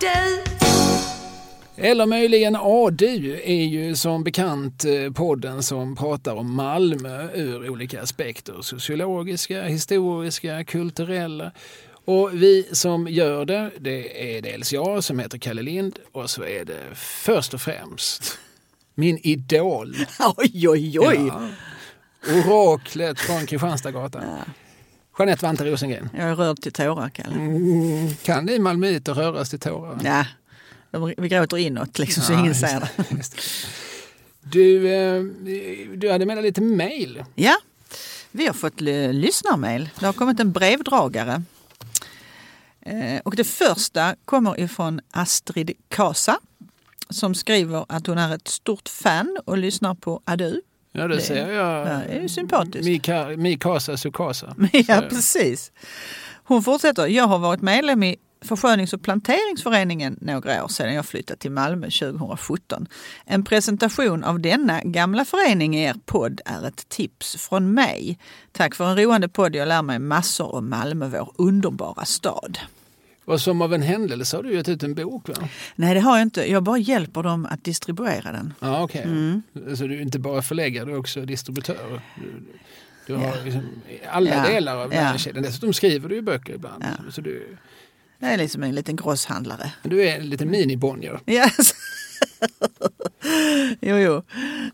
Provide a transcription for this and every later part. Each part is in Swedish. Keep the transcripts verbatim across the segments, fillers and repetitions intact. du! Eller möjligen A-du är ju som bekant podden som pratar om Malmö ur olika aspekter. Sociologiska, historiska, kulturella. Och vi som gör det, det är dels jag som heter Kalle Lind och så är det först och främst min idol. Oj, oj, oj! Ja. Oraklet från Kristianstadsgatan. Ja. Jeanette Vante Rosengren. Jag är rörd till tårar, Kalle. Mm, kan ni malmöiter röras till tårar? Ja, de, vi gråter inåt liksom, så ja, ingen säger det. Just det. Du, eh, du hade med lite mejl. Ja, vi har fått l- lyssnarmejl. Det har kommit en brevdragare. Eh, och det första kommer ifrån Astrid Kasa som skriver att hon är ett stort fan och lyssnar på Adu. Ja, det, det säger jag. Ja, det är ju sympatiskt. Mika, Mikasa Sukasa. Ja, precis. Hon fortsätter. Jag har varit medlem i Förskönings- och planteringsföreningen några år sedan jag flyttade till Malmö tjugosjutton. En presentation av denna gamla förening i er podd är ett tips från mig. Tack för en roande podd. Jag lär mig massor om Malmö, vår underbara stad. Och som av en händelse har du gett ut en bok, va? Nej, det har jag inte. Jag bara hjälper dem att distribuera den. Ja, ah, okej. Okay. Mm. Så du är inte bara förläggare, du är också distributör. Du, du har ja. liksom alla ja. delar av värdekedjan. Ja. Dessutom skriver du ju böcker ibland. Ja. Så du... Det är liksom en liten grosshandlare. Du är en liten mini-Bonnier. Yes. jo, jo.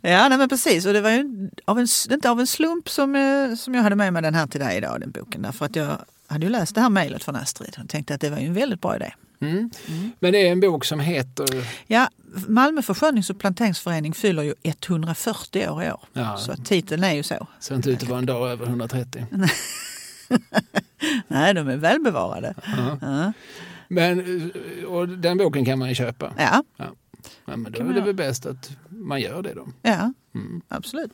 Ja, nej, men precis. Och det var ju av en, inte av en slump som, som jag hade med mig den här till dig idag, den boken. Därför att jag... Hade du läst det här mejlet från Astrid och tänkte att det var ju en väldigt bra idé. Mm. Mm. Men det är en bok som heter... Ja, Malmö Förskönings- och planteringsförening fyller ju hundrafyrtio år i år. Ja. Så titeln är ju så. Så inte ut att vara en dag över hundratrettio. Nej, de är välbevarade. Uh-huh. Ja. Men, och den boken kan man ju köpa. Ja. ja. ja men då är det väl bäst att man gör det då. Ja, mm. absolut.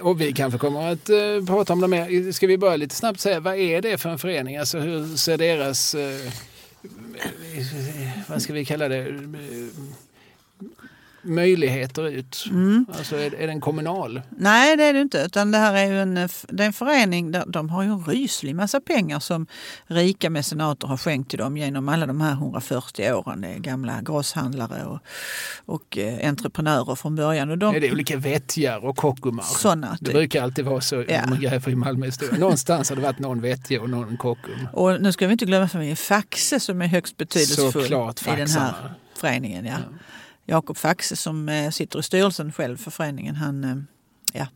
Och vi kanske kommer att uh, prata om det mer. Ska vi börja lite snabbt säga, vad är det för en förening? Alltså hur ser deras, uh, vad ska vi kalla det, möjligheter ut? Mm. Alltså är, är den kommunal? Nej, det är det inte. Utan det här är ju en, det är en förening där de har ju en ryslig massa pengar som rika mecenater har skänkt till dem genom alla de här hundrafyrtio åren. Det är gamla grosshandlare och, och eh, entreprenörer från början. Och de, är det olika vettjar och kockumar? Sådana typ. Det brukar alltid vara så ja. man gräver i Malmö historia. Någonstans har det varit någon vettja och någon kockum. Och nu ska vi inte glömma familjen Faxe som är högst betydelsefull i den här föreningen. Ja. ja. Jakob Faxe som sitter i styrelsen själv för föreningen, han, ja,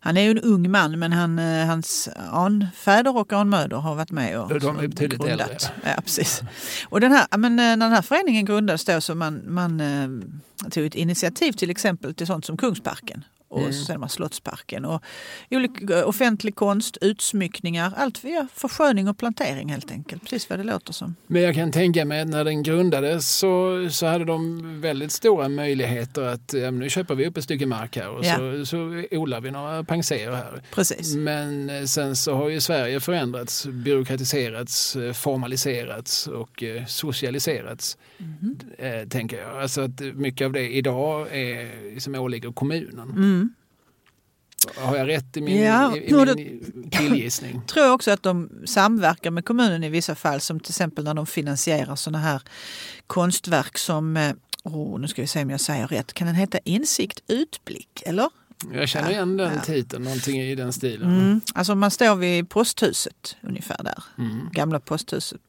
han är ju en ung man men han, hans anfäder och anmöder har varit med och de är betydligt grundat. Äldre. Ja, precis. Och den här, men när den här föreningen grundades då så man, man tog ett initiativ till exempel till sånt som Kungsparken och mm. sen var Slottsparken och offentlig konst, utsmyckningar, allt via försköning och plantering helt enkelt, precis vad det låter som. Men jag kan tänka mig att när den grundades så, så hade de väldigt stora möjligheter att ja, nu köper vi upp ett stycke mark här och ja. så, så odlar vi några penséer här. Precis. Men sen så har ju Sverige förändrats, byråkratiserats, formaliserats och socialiserats, mm. tänker jag. Alltså att mycket av det idag är som åligger kommunen. Mm. Har jag rätt i min, ja, i, i min killgissning? Jag tror också att de samverkar med kommunen i vissa fall, som till exempel när de finansierar sådana här konstverk som, oh, nu ska vi se om jag säger rätt, kan den heta Insikt, Utblick, eller? Jag känner igen den ja. titeln, någonting i den stilen. Mm. Alltså man står vid posthuset ungefär där, mm. gamla posthuset,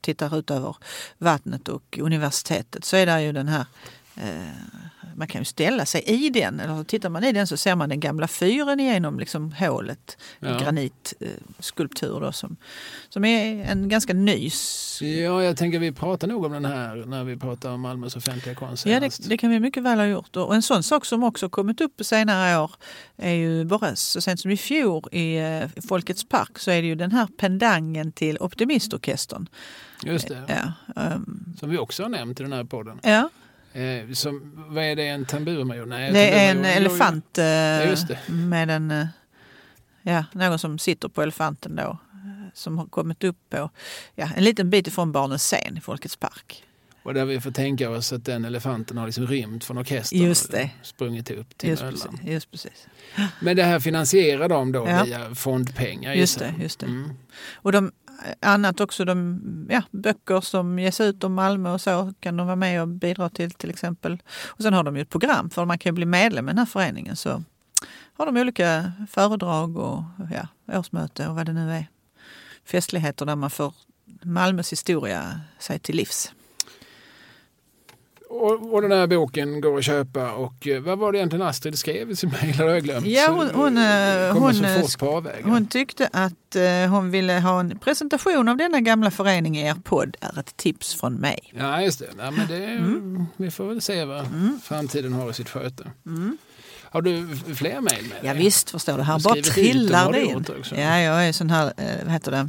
tittar ut över vattnet och universitetet, så är det ju den här... Eh, man kan ju ställa sig i den, eller tittar man i den så ser man den gamla fyren igenom liksom hålet, ja. granitskulptur då, som, som är en ganska ny. Ja, jag tänker vi pratar nog om den här när vi pratar om Malmös offentliga konst. Ja, det, det kan vi mycket väl ha gjort. Och en sån sak som också kommit upp senare år är ju Borges. Så sent som i fjol i Folkets Park så är det ju den här pendangen till Optimistorkestern. Just det, ja. um, som vi också har nämnt i den här podden. Ja. Eh, som, vad är det, en tamburmajor? Nej, det är en elefant eh, ja, med en, ja, någon som sitter på elefanten då, som har kommit upp på ja, en liten bit ifrån barnens scen i Folkets Park. Och där vi får tänka oss att den elefanten har liksom rymt från orkestern. Just det. Och sprungit upp till just Möllan. Precis, just precis. Men det här finansierar de då ja. via fondpengar. Just det, just det. Mm. Och de, annat också, de ja, böcker som ges ut om Malmö och så kan de vara med och bidra till till exempel. Och sen har de ju ett program för man kan ju bli medlem i den här föreningen. Så har de olika föredrag och ja, årsmöte och vad det nu är. Festligheter där man får Malmös historia sig till livs. Och, och den här boken går att köpa. Och vad var det egentligen Astrid skrev i sin mejl? Har jag glömt. Ja, hon, hon, hon, hon tyckte att hon ville ha en presentation av denna gamla förening i er podd är ett tips från mig. Ja, just det. Ja, men det mm. Vi får väl se vad mm. framtiden har i sitt sköte. Mm. Har du fler mejl med dig? Ja, visst, förstår du. Här du bara trillar det in. Ja, jag är sån här, vad heter det?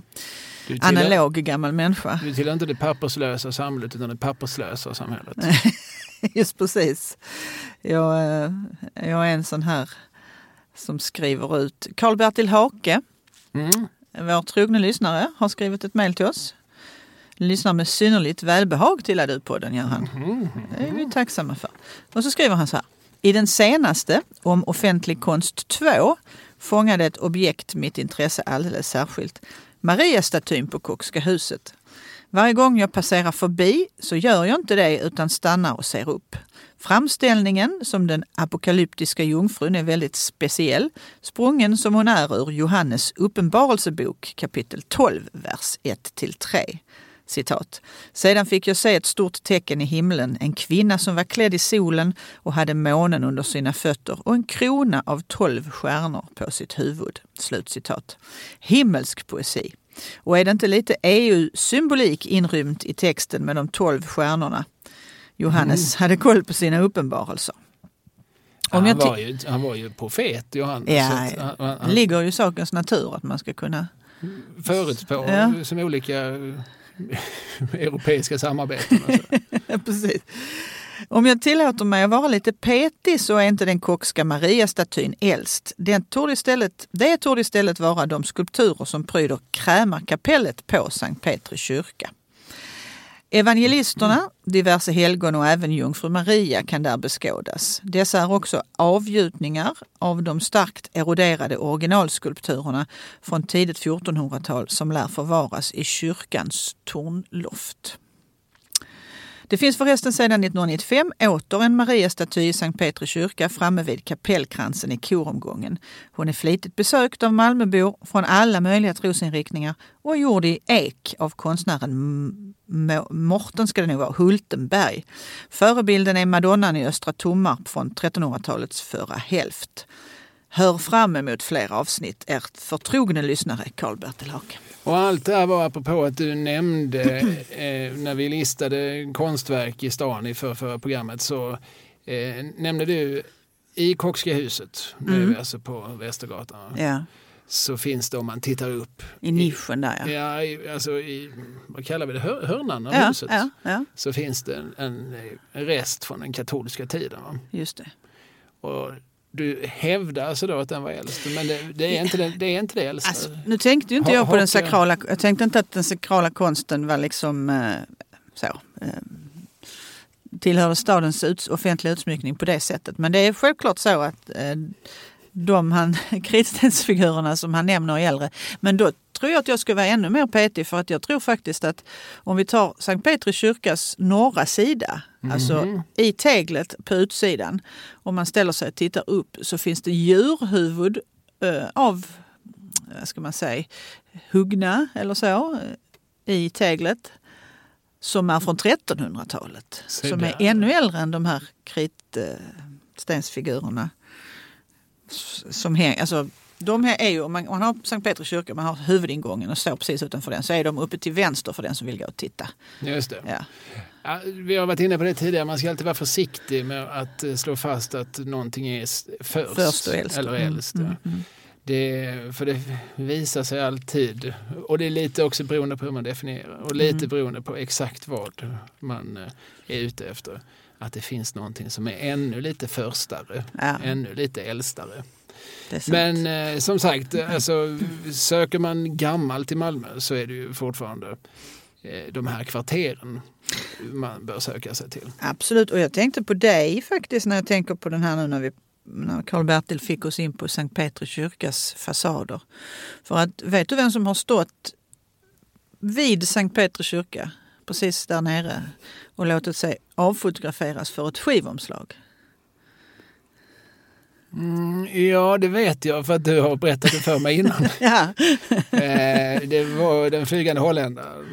Analog gammal människa. Du tillhör inte det papperslösa samhället utan det papperslösa samhället. Just precis. Jag, jag är en sån här som skriver ut. Karl-Bertil Hake, mm. vår trogna lyssnare, har skrivit ett mejl till oss. Lyssnar med synnerligt välbehag till du på den, gör han. Mm. Det är vi tacksamma för. Och så skriver han så här. I den senaste, om offentlig konst två, fångade ett objekt mitt intresse alldeles särskilt. Maria-statyn på Kockska huset. Varje gång jag passerar förbi så gör jag inte det utan stannar och ser upp. Framställningen som den apokalyptiska jungfrun är väldigt speciell. Sprungen som hon är ur Johannes uppenbarelsebok kapitel tolv, vers ett till tre. Citat. Sedan fick jag se ett stort tecken i himlen, en kvinna som var klädd i solen och hade månen under sina fötter och en krona av tolv stjärnor på sitt huvud. Slutcitat. Himmelsk poesi. Och är det inte lite E U-symbolik inrymt i texten med de tolv stjärnorna? Johannes mm. hade koll på sina uppenbarelser. Om han, var ju, han var ju profet, Johannes. Ja, så att, han, han... ligger ju i sakens natur att man ska kunna... förutspå ja. som olika... europeiska samarbeten. Precis. Om jag tillåter mig att vara lite petig så är inte den Kockska Maria-statyn äldst. Det torde istället, det torde istället vara de skulpturer som pryder krämarkapellet på Sankt Petri kyrka. Evangelisterna, diverse helgon och även Jungfru Maria kan där beskådas. Dessa är också avgjutningar av de starkt eroderade originalskulpturerna från tidigt fjortonhundratal som lär förvaras i kyrkans tornloft. Det finns förresten sedan nittonhundranittiofem åter en Maria-staty i Sankt Petri kyrka framme vid kapellkransen i koromgången. Hon är flitigt besökt av Malmöbor från alla möjliga trosinriktningar och är gjord i ek av konstnären Morten ska det nog vara, Hultenberg. Förebilden är Madonnan i Östra Tommarp från trettonhundratalets förra hälft. Hör fram emot fler avsnitt, er förtrogne lyssnare Karl-Bertil Hake. Och allt det här var apropå att du nämnde eh, när vi listade konstverk i stan i för, förra programmet så eh, nämnde du i Kockska huset, mm. nu är vi alltså på Västergatan, ja. så finns det om man tittar upp. I nischen där ja. Ja, i, alltså i, vad kallar vi det, hör, hörnan av ja, huset. Ja, ja. Så finns det en, en rest från den katolska tiden. Va? Just det. Och du hävdar alltså då att den var äldst, men det, det är inte det, det är inte det äldsta. Alltså, nu tänkte ju inte jag på den sakrala, jag tänkte inte att den sakrala konsten var liksom så tillhörde stadens ut, offentliga utsmyckning på det sättet, men det är självklart så att de han kristensfigurerna som han nämner är äldre, men då tror jag att jag ska vara ännu mer petig för att jag tror faktiskt att om vi tar Sankt Petri kyrkas norra sida, mm. alltså i teglet på utsidan, om man ställer sig och tittar upp så finns det djurhuvud eh, av, vad ska man säga, huggna eller så i teglet som är från trettonhundratalet. Se som där. Är ännu äldre än de här kritstensfigurerna. Som häng, alltså de här är ju, om man, man har Sankt Petri kyrka, man har huvudingången och står precis utanför den, så är de uppe till vänster för den som vill gå och titta. Just det. Ja. Ja, vi har varit inne på det tidigare, man ska alltid vara försiktig med att slå fast att någonting är först, först och äldst. Eller äldst mm. Ja. Mm. Det, för det visar sig alltid, och det är lite också beroende på hur man definierar och lite mm. beroende på exakt vad man är ute efter. Att det finns någonting som är ännu lite förstare, ja. ännu lite äldstare. Men eh, som sagt, alltså, söker man gammalt i Malmö så är det ju fortfarande eh, de här kvarteren. man bör söka sig till. Absolut, och jag tänkte på dig faktiskt när jag tänker på den här nu när vi när Karl-Bertil fick oss in på Sankt Petri kyrkas fasader. För att, vet du vem som har stått vid Sankt Petri kyrka, precis där nere, och låtit sig avfotograferas för ett skivomslag? Mm, ja, det vet jag för att du har berättat det för mig innan. eh, det var den flygande holländaren,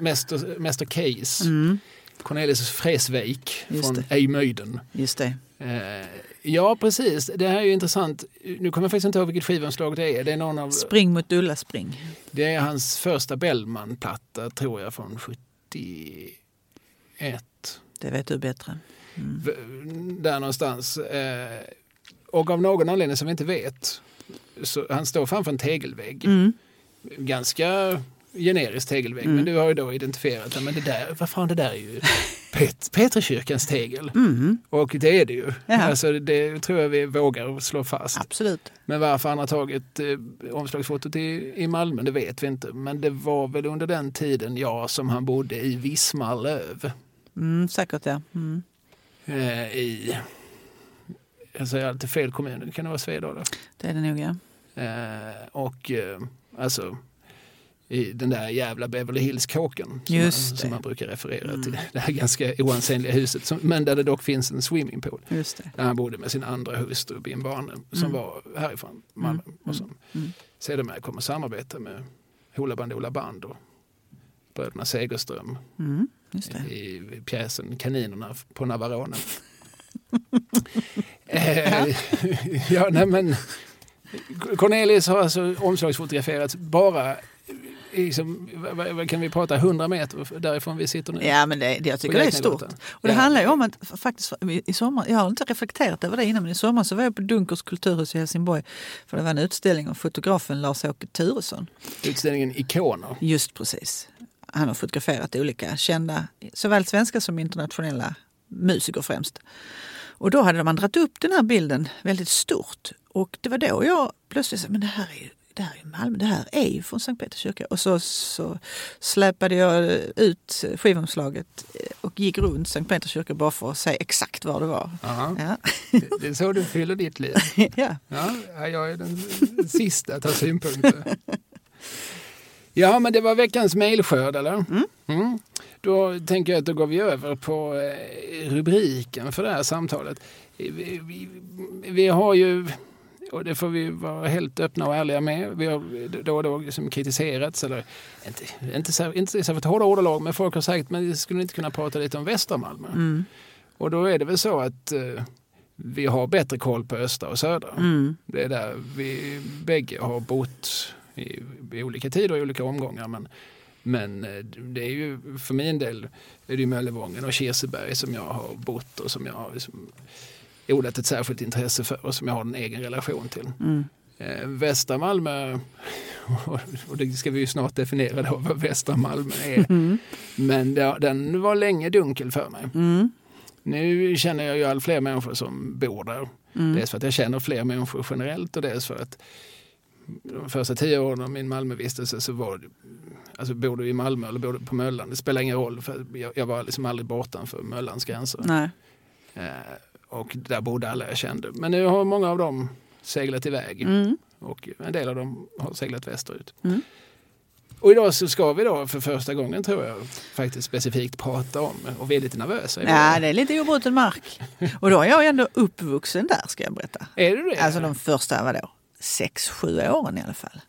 mäster, mäster Case, mm. Cornelis Vreeswijk från Eemuyden. Just det. Eh, ja, precis. Det här är ju intressant. Nu kommer jag faktiskt inte ihåg vilket skivomslag det är. Det är någon av, Spring mot Ulla Spring. Det är hans första Bellman-platta, tror jag, från sjuttioett. Det vet du bättre. Mm. V- där någonstans... Eh, Och av någon anledning som vi inte vet, så han står framför en tegelvägg. Mm. Ganska generisk tegelvägg, mm. men du har ju då identifierat att, men det där, vad fan, det där är ju Pet- Petrikyrkans tegel. Mm. Och det är det ju. Jaha. Alltså det tror jag vi vågar slå fast. Absolut. Men varför han har tagit eh, omslagsfotot i, i Malmö, det vet vi inte. Men det var väl under den tiden, ja, som han bodde i Vismarlöv. Mm, säkert, ja. Mm. Eh, I... Jag säger alltid fel kommun. Kan det vara Svedala? Det är det nog, ja. Eh, och eh, alltså i den där jävla Beverly Hills-kåken som, som man brukar referera mm. till. Det här ganska oansenliga huset. Som, men där det dock finns en swimmingpool. Just det. Där han bodde med sin andra hustru i en barn som mm. var härifrån Malmö. Mm. Och som mm. sedermera kommer att samarbeta med Hoola Band Hoola Band och bröderna Segerström. Mm. Just det. I, i pjäsen Kaninerna på Navaronen. eh, ja, nej, men Cornelis har alltså omslagsfotograferats bara liksom, vad, vad kan vi prata, hundra meter därifrån vi sitter nu. Ja, men det, det jag tycker det är stort. Och det ja. handlar ju om att faktiskt i sommar, jag har inte reflekterat över det innan, men i sommar så var jag på Dunkers kulturhus i Helsingborg för det var en utställning av fotografen Lars-Åke Turesson. Utställningen Ikoner. Just precis. Han har fotograferat olika kända, såväl svenska som internationella musiker främst. Och då hade man dragit upp den här bilden väldigt stort. Och det var då jag plötsligt sa, men det här är ju det här är Malmö, det här är ju från Sankt Petri kyrka. Och så, så släpade jag ut skivomslaget och gick runt Sankt Petri kyrka bara för att säga exakt var det var. Ja. Det, det är så du fyller ditt liv. ja. ja, jag är den sista att ha synpunkter. Ja, men det var veckans mejlskörd, eller? Mm. Mm. Då tänker jag att då går vi över på rubriken för det här samtalet. Vi, vi, vi har ju, och det får vi vara helt öppna och ärliga med, vi har då och då liksom kritiserats, eller inte, inte så, inte så för ett hårda ordalag, men folk har sagt, men vi skulle inte kunna prata lite om Västra Malmö. Mm. Och då är det väl så att eh, vi har bättre koll på östra och södra. Mm. Det är där vi bägge har bott i, i olika tider och i olika omgångar, men Men det är ju, för min del är det Möllevången och Kirseberg som jag har bott och som jag har liksom odlat ett särskilt intresse för och som jag har en egen relation till. Mm. Eh, Västra Malmö, och, och det ska vi ju snart definiera då vad Västra Malmö är. Mm. Men det, den var länge dunkel för mig. Mm. Nu känner jag ju allt fler människor som bor där. Mm. Dels för att jag känner fler människor generellt och dels för att de första tio åren av min Malmövistelse så var det, alltså bor du i Malmö eller bor du på Möllan, det spelar ingen roll för jag, jag var liksom aldrig bortanför Möllans gränser. Nej. Eh, och där bodde alla jag kände. Men nu har många av dem seglat iväg mm. och en del av dem har seglat västerut. Mm. Och idag så ska vi då för första gången, tror jag, faktiskt specifikt prata om, och vi är lite nervösa. Ja, det är lite obruten mark. Och då är jag ändå uppvuxen där, ska jag berätta. Är du det? Alltså de första, vadå? sex, sju åren i alla fall.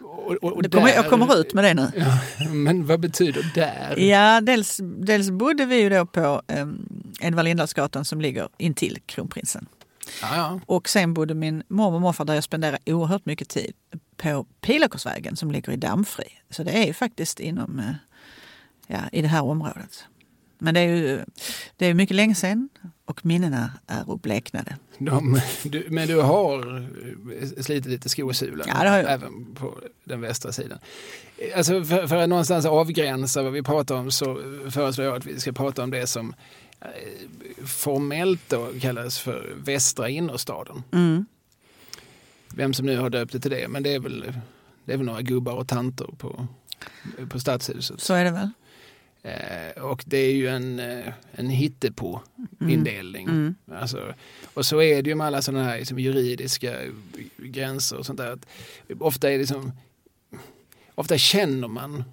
Och, och, och det kommer, där, jag kommer ut med det nu. Ja, men vad betyder där? Ja, dels, dels bodde vi ju då på eh, Edvard Lindahls-gatan som ligger intill Kronprinsen. Ja, ja. Och sen bodde min mormor och morfar där jag spenderade oerhört mycket tid på Pilakårsvägen som ligger i Dammfri. Så det är ju faktiskt inom eh, ja, i det här området. Men det är ju det är mycket länge sedan och minnena är obleknade. De, du, men du har slitit lite skosulan, ja, det har jag. Även på den västra sidan. Alltså för, för att någonstans avgränsa vad vi pratar om så föreslår jag att vi ska prata om det som formellt då kallas för Västra Innerstaden. Mm. Vem som nu har döpt det till det, men det är väl, det är väl några gubbar och tanter på, på stadshuset. Så är det väl. Eh, och det är ju en, en hittepå-indelning. Mm. Mm. Alltså, och så är det ju med alla sådana här liksom, juridiska gränser och sånt där. Att ofta är det som, ofta känner man,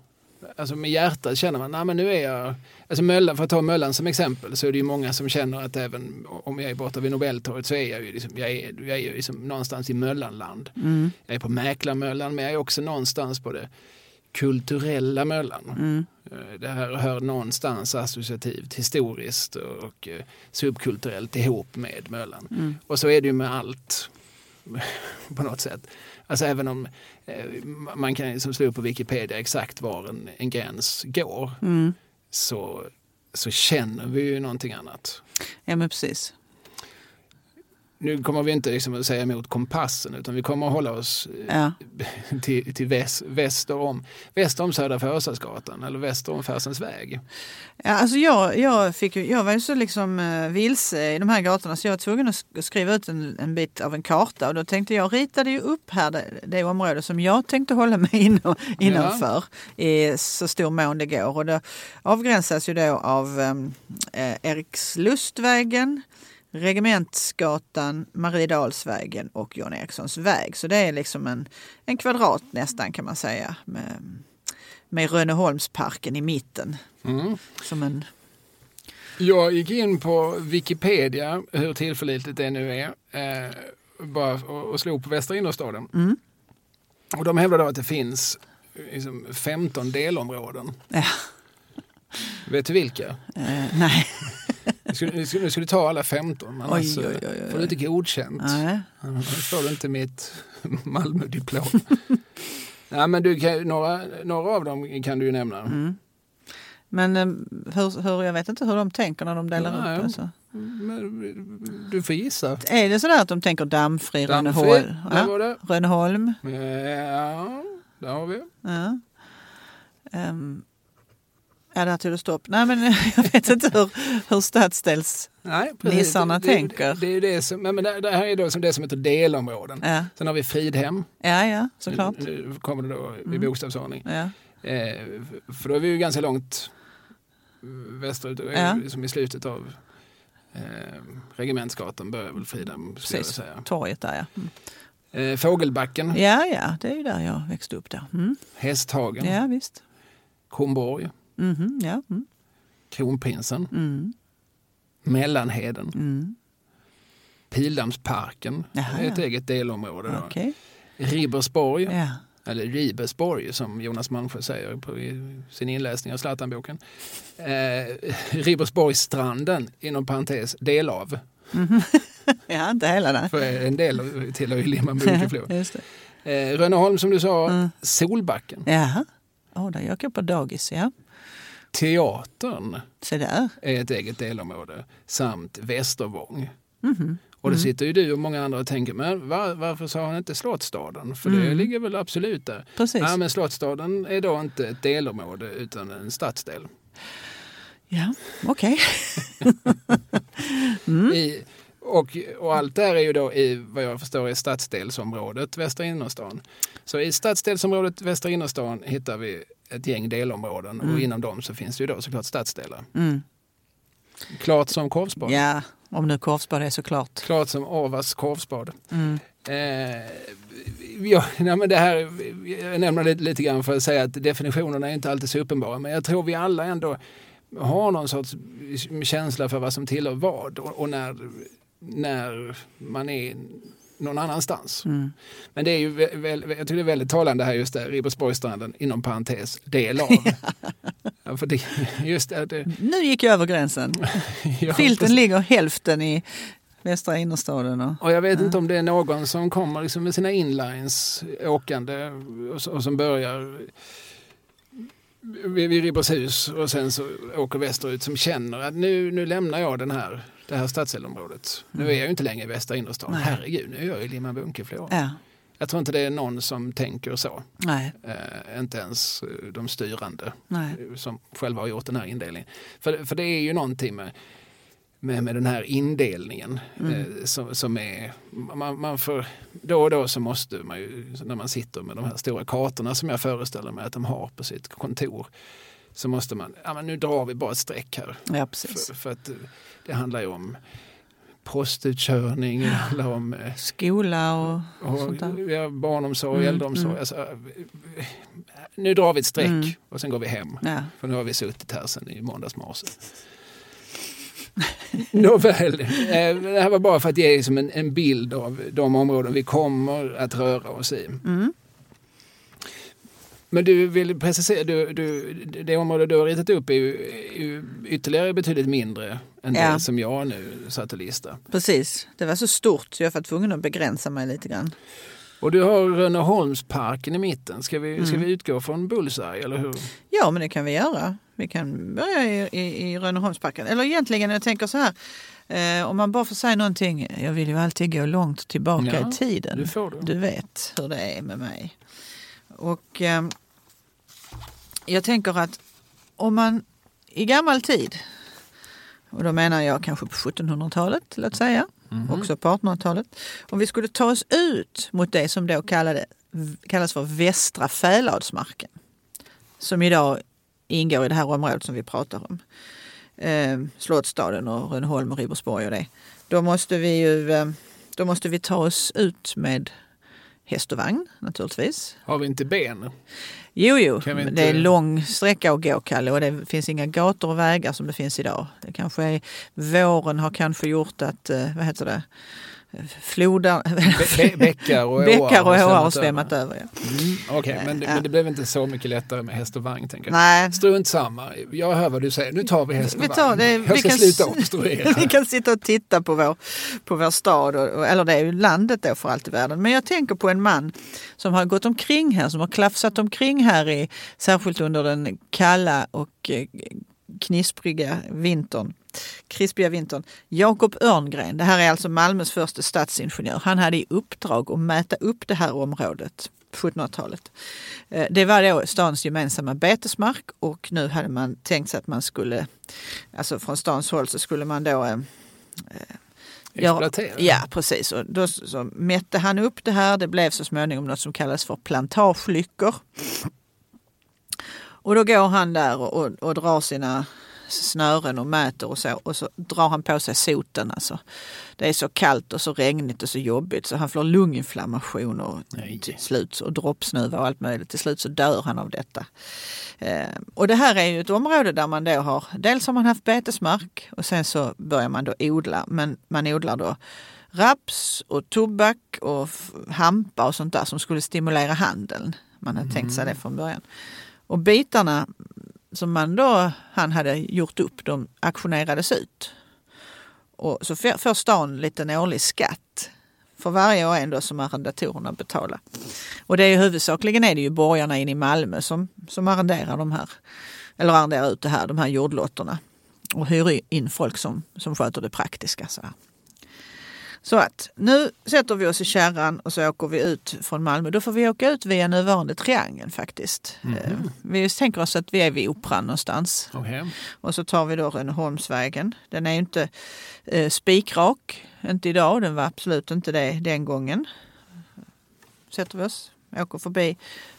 alltså med hjärtat känner man, nej men nu är jag, alltså Möllan, för att ta Möllan som exempel, så är det ju många som känner att även om jag är borta vid Nobeltorget så är jag ju liksom, jag är, jag är ju liksom någonstans i Möllanland. Mm. Jag är på Mäklarmöllan, men jag är också någonstans på det kulturella Möllan. Mm. Det här hör någonstans associativt, historiskt och subkulturellt ihop med Möllan. Mm. Och så är det ju med allt på något sätt. Alltså även om eh, man kan liksom slå upp på Wikipedia exakt var en, en gräns går, mm. så, så känner vi ju någonting annat. Ja, men precis. Nu kommer vi inte liksom att säga emot kompassen, utan vi kommer att hålla oss ja. till, till väst, väster om väster om Södra Förstadsgatan eller väster om Färsens väg. Ja, alltså jag, jag, fick, jag var ju så liksom vilse i de här gatorna, så jag var tvungen att skriva ut en, en bit av en karta, och då tänkte jag, ritade ju upp här det, det område som jag tänkte hålla mig inno, innanför ja. i så stor mån det går, och det avgränsas ju då av eh, Erikslustvägen, Regementsgatan, Mariedalsvägen och John Erikssons väg. Så det är liksom en, en kvadrat nästan, kan man säga. Med, med Rönneholmsparken i mitten. Mm. Som en... Jag gick in på Wikipedia, hur tillförlitligt det nu är. Eh, bara, och, och slog på Västra Innerstaden. Mm. Och de hävdar då att det finns liksom, femton delområden. Ja. Vet du vilka? Eh, nej. Nu skulle, skulle, skulle ta alla femton, men oj, alltså, oj, oj, oj. Får du inte godkänt. Nej. Nu får du inte mitt Malmö-diplom. Nej, men du kan, några, några av dem kan du ju nämna. Mm. Men hur, hur, jag vet inte hur de tänker när de delar Nej, upp alltså. Men du får gissa. Är det sådär att de tänker Dammfri, Dammfri Rönneholm? Ja. Rönneholm? Ja, där har vi. Ja. Um. Ja, det här tog det stopp. Nej, men jag vet inte hur, hur stadsdelsnissarna tänker. Det, det, det, det, är som, men det, det här är då som det som heter delområden. Ja. Sen har vi Fridhem. Ja, ja, såklart. Nu, nu kommer det då i mm. bokstavsordning. Ja. Eh, för då är vi ju ganska långt västerut, ja. som i slutet av eh, Regementsgatan börjar väl Fridhem. Precis, torget där, ja. Mm. Eh, Fågelbacken. Ja, ja, det är ju där jag växte upp där. Mm. Hästhagen. Ja, visst. Kronborg. Mm-hmm, ja. Mm. Kronprinsen. Mm. Mellanheden. Mm. Pildammsparken. Aha, ett ja. eget delområde. Okay. Ribersborg. Ja. Eller Ribersborg som Jonas Malmsjö säger på sin inläsning av Zlatan-boken. Eh, Ribersborgsstranden inom parentes del av. Mm-hmm. Ja, inte hela där. För en del tillhör ju Limhamn-Bunkeflor. eh, Rönneholm som du sa. Mm. Solbacken. Jaha. Åh, oh, där jag går på dagis, ja. Teatern så där. Är ett eget delområde samt Västervång. Mm-hmm. Och det sitter ju du och många andra och tänker, men var, varför sa han inte Slottsstaden? För mm. det ligger väl absolut där. Precis. Ja, men Slottsstaden är då inte ett delområde utan en stadsdel. Ja, okej. Okay. mm. I, och, och allt där är ju då i, vad jag förstår, är stadsdelsområdet Västra Innerstan. Så i stadsdelsområdet Västra Innerstan hittar vi ett gäng delområden mm. och inom dem så finns det ju då såklart stadsdelar. Mm. Klart som korvspad. Ja, om nu korvspad är såklart. Klart som Avas korvspad. Mm. Eh, ja, nej, men det här, jag nämner lite, lite grann för att säga att definitionerna är inte alltid så uppenbara, men jag tror vi alla ändå har någon sorts känsla för vad som tillhör vad och, och när, när man är någon annanstans. Mm. Men det är ju vä- vä- jag tycker det är väldigt talande här just där Ribersborgsstranden inom parentes del av. Ja, för det, just det, det... Nu gick jag över gränsen. Ja, filten precis. Ligger hälften i Västra Innerstaden. Och, och jag vet ja. inte om det är någon som kommer liksom med sina inlines åkande och, och som börjar vid, vid Ribershus och sen så åker västerut som känner att nu, nu lämnar jag den här det här stadsdelområdet. Mm. Nu är jag ju inte längre i Västra Innerstan. Nej. Herregud, nu är jag i Limhamn-Bunkeflor. Ja. Jag tror inte det är någon som tänker så. Nej. Eh, inte ens de styrande Nej. som själva har gjort den här indelningen. För, för det är ju någonting med, med, med den här indelningen mm. eh, som, som är... Man, man får, då och då så måste man ju, när man sitter med de här stora kartorna som jag föreställer mig att de har på sitt kontor, så måste man, ja men nu drar vi bara ett streck här. Ja, precis. För, för att det handlar ju om postutkörning, det handlar om skola och, och sånt där. Barnomsorg, mm, äldreomsorg. Mm. Alltså, nu drar vi ett streck mm. och sen går vi hem. Ja. För nu har vi suttit här sen i måndagsmorsen. Nåväl, det här var bara för att ge liksom en, en bild av de områden vi kommer att röra oss i. Mm. Men du vill precisera, du, du, det område du har ritat upp är ju, är ju ytterligare betydligt mindre än ja. det som jag nu satt och lista. Precis, det var så stort så jag var tvungen att begränsa mig lite grann. Och du har Rönneholmsparken i mitten. Ska vi, mm. ska vi utgå från bullseye, eller hur? Ja, men det kan vi göra. Vi kan börja i, i, i Rönneholmsparken. Eller egentligen, jag tänker så här. Eh, om man bara får säga någonting. Jag vill ju alltid gå långt tillbaka ja, i tiden. Du, får du vet hur det är med mig. Och eh, jag tänker att om man i gammal tid, och då menar jag kanske på sjuttonhundratalet, låt säga. Mm-hmm. Också på artonhundratalet. Om vi skulle ta oss ut mot det som då kallade, kallas för Västra Fäladsmarken. Som idag ingår i det här området som vi pratar om. Eh, Slottsstaden och Rönneholm och Ribersborg och det. Då måste vi ju eh, då måste vi ta oss ut med häst och vagn naturligtvis. Har vi inte ben? Jo, jo. Inte... Det är lång sträcka att gå, Kalle, och det finns inga gator och vägar som det finns idag. Det kanske är, våren har kanske gjort att, vad heter det, flodar... Be- be- bäckar och åar har svämmat över. över ja. mm, Okej, okay, men, ja. men det blev inte så mycket lättare med häst och vagn, tänker jag. Nej. Strunt samma. Jag hör vad du säger. Nu tar vi häst och vi tar, vagn. Det, jag vi ska kan, sluta obstruera. Vi kan sitta och titta på vår, på vår stad, och, eller det är ju landet då för allt i världen. Men jag tänker på en man som har gått omkring här, som har klafsat omkring här i, särskilt under den kalla och knispriga vintern. Krispiga vintern. Jakob Örngren, det här är alltså Malmös första stadsingenjör. Han hade i uppdrag att mäta upp det här området på sjuttonhundratalet. Det var då stans gemensamma betesmark, och nu hade man tänkt sig att man skulle, alltså från stans håll så skulle man då eh, exploatera. Ja, precis. Och då så mätte han upp det här. Det blev så småningom något som kallas för plantagelyckor. Och då går han där och, och, och drar sina snören och mäter och så, och så drar han på sig soten, alltså. Det är så kallt och så regnigt och så jobbigt så han får lunginflammation och Nej. till slut och droppsnuva och allt möjligt. Till slut så dör han av detta. Eh, och det här är ju ett område där man då har, dels har man haft betesmark och sen så börjar man då odla, men man odlar då raps och tobak och hampa och sånt där som skulle stimulera handeln. Man hade mm. tänkt sig det från början. Och bitarna som man då, han hade gjort upp, de auktionerades ut. Och så får stan lite en årlig skatt för varje år ändå som arrendatorerna betalar. Och det är ju huvudsakligen är det ju borgarna in i Malmö som, som arrenderar de här, eller arrenderar ut det här, de här jordlotterna. Och hyr in folk som, som sköter det praktiska så här. Så att nu sätter vi oss i kärran och så åker vi ut från Malmö. Då får vi åka ut via nuvarande triangeln faktiskt. Mm. Vi tänker oss att vi är vid Operan någonstans. Okay. Och så tar vi då Rönneholmsvägen. Den är ju inte eh, spikrak, inte idag. Den var absolut inte det den gången. Sätter vi oss, åker förbi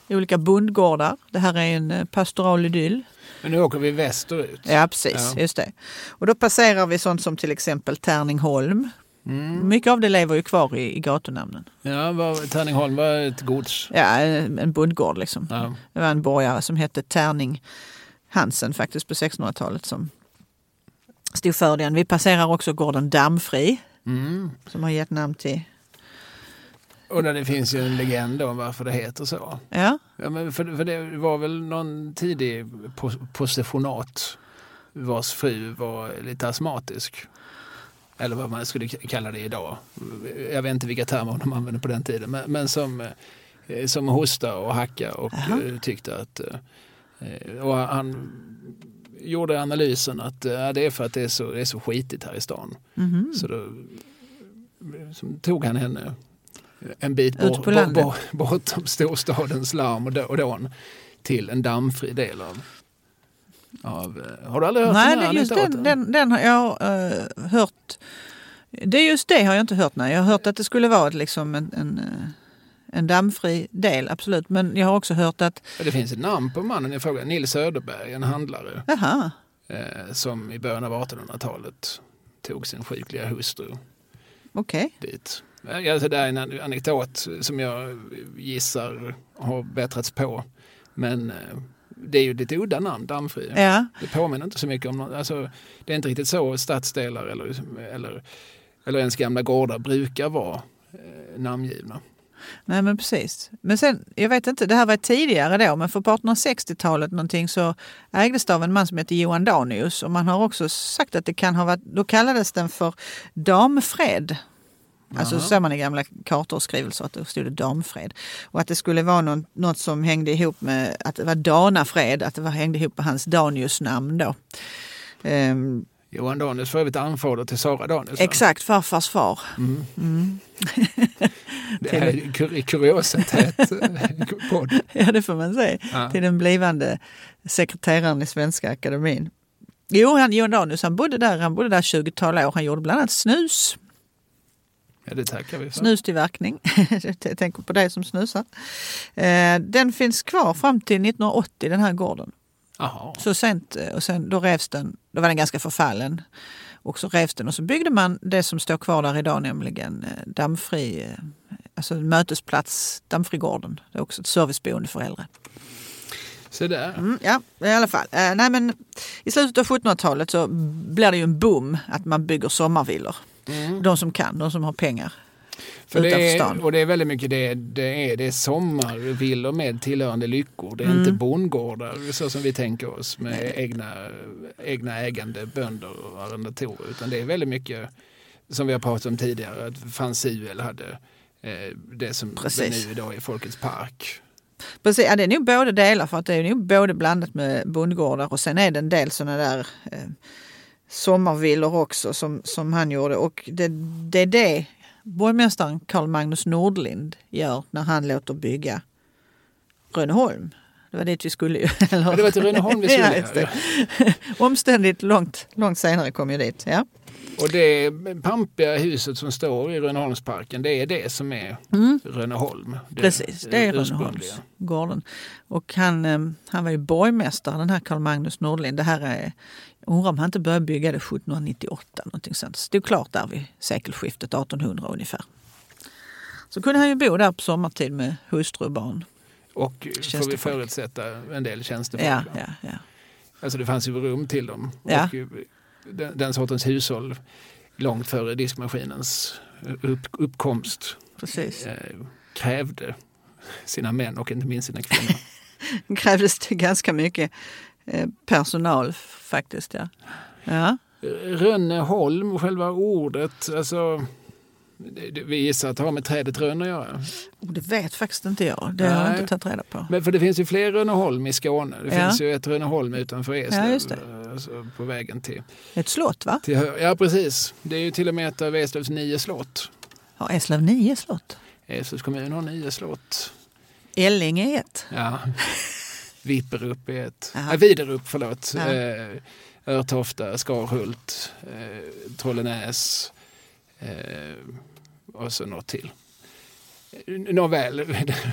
olika bondgårdar. Det här är en pastoral idyll. Men nu åker vi västerut. Ja, precis. Ja. Just det. Och då passerar vi sånt som till exempel Tärningholm. Mm. Mycket av det lever ju kvar i, i gatunamnen. Ja, var, Tärningholm var ett gods. Ja, en, en bondgård liksom. Ja. Det var en borgare som hette Tärning Hansen faktiskt på sextonhundratalet som stod för den. Vi passerar också gården Dammfri mm. som har gett namn till... Och där det finns ju en legend om varför det heter så. Ja. Ja, men för, för det var väl någon tidig possessionat vars fru var lite astmatisk. Eller vad man skulle kalla det idag. Jag vet inte vilka termer de använde på den tiden. Men, men som, som hosta och hacka och uh-huh. tyckte att... Och han gjorde analysen att ja, det är för att det är så, det är så skitigt här i stan. Mm-hmm. Så då som tog han henne en bit bort, bort, bort, bortom storstadens larm och dån till en dammfri del av... Av, har du aldrig hört Nej, den här? Just den, den, den har jag uh, hört. Det är just det har jag inte hört. Nej. Jag har hört att det skulle vara liksom en, en, en dammfri del, absolut. Men jag har också hört att... Det finns ett namn på mannen jag frågar, Nils Söderberg, en handlare. Aha. Eh, som i början av artonhundratalet tog sin sjukliga hustru okay. dit. Alltså, det är en anekdot som jag gissar har bättrats på. Men det är ju lite udda namn, Dammfri. Ja. Det påminner inte så mycket om... Alltså, det är inte riktigt så stadsdelar eller, eller, eller ens gamla gårdar brukar vara eh, namngivna. Nej, men precis. Men sen, jag vet inte, det här var tidigare då, men för på artonhundrasextiotalet någonting så ägdes det av en man som heter Johan Danius. Och man har också sagt att det kan ha varit, då kallades den för Damfred. Alltså uh-huh. ser man i gamla kartor och skrivelser att det stod Damfred. Och att det skulle vara någon, något som hängde ihop med, att det var Danafred, att det var, hängde ihop med hans Danius namn då. Um, Johan Danius för övrigt anfader till Sara Danius. Exakt, farfars far. Mm. Mm. Det är kur- kuriositet podd. Ja, det får man säga. Ja. Till den blivande sekreteraren i Svenska Akademin. Jo, han, Johan Danius, han bodde där, han bodde där tjugotal år. Han gjorde bland annat snus. Ja, det tackar vi för. Snustillverkning. Jag tänker på dig som snusar. Den finns kvar fram till nittonhundraåttio, den här gården. Aha. Så sent, och sen då revs den, då var den ganska förfallen och så revs den och så byggde man det som står kvar där idag, nämligen dammfri, alltså mötesplats, dammfrigården. Det är också ett serviceboende för äldre. Så där. Mm, ja, i alla fall. Eh, nej, men i slutet av sjuttonhundratalet så blir det ju en boom att man bygger sommarvillor. Mm. De som kan, de som har pengar. För det är, och det är väldigt mycket det, det är det är sommarvillor med tillhörande lyckor. Det är mm. inte bondgårdar så som vi tänker oss med Nej. egna egna ägande bönder och arrendatorer, utan det är väldigt mycket som vi har pratat om tidigare, att Fansiel hade eh, det som det nu idag är Folkets Park. Precis, ja, det är nog både delar, för att det är nog både blandat med bondgårdar och sen är det en del sådana där eh, sommarvillor också som, som han gjorde, och det, det är det borgmästaren Carl Magnus Nordlind gör när han låter bygga Rönneholm. Det var dit vi skulle ju. Ja, det var till Rönneholm vi skulle. Ja, omständigt långt, långt senare kom ju dit. Ja. Och det pampiga huset som står i Rönneholmsparken, det är det som är mm. Rönneholm. Det Precis, det är Rönneholmsgården. Och han, han var ju borgmästare, den här Carl Magnus Nordlind. Det här är, undrar om han inte började bygga det sjuttonhundranittioåtta, någonting sånt. Så det är klart där vid sekelskiftet, artonhundra ungefär. Så kunde han ju bo där på sommartid med hustru och barn. Och får vi förutsätta en del tjänstefolk. Ja, ja, ja. Alltså det fanns ju rum till dem. Ja. Och den, den sortens hushåll långt före diskmaskinens upp, uppkomst Precis. Eh, krävde sina män och inte minst sina kvinnor. Det krävdes det ganska mycket eh, personal faktiskt. Ja. Ja. Rönneholm, själva ordet, alltså... Vi gissar att det har med trädet Rönn att göra. Det vet faktiskt inte jag. Det Nej. har jag inte tagit reda på. Men för det finns ju fler Rönneholm i Skåne. Det ja. finns ju ett Rönneholm utanför Eslöv. Ja, just det. Alltså på vägen till... Ett slott, va? Till, ja, precis. Det är ju till och med ett av Eslövs nio slott. Har ja, Eslöv nio slott? Eslövs kommun har nio slott. Elling är ett. Ja. Vipperup är ett. Äh, Viderup, förlåt. Ja. Eh, Örtofta, Skarhult, eh, Trollenäs... Eh, och så något till. Nåväl,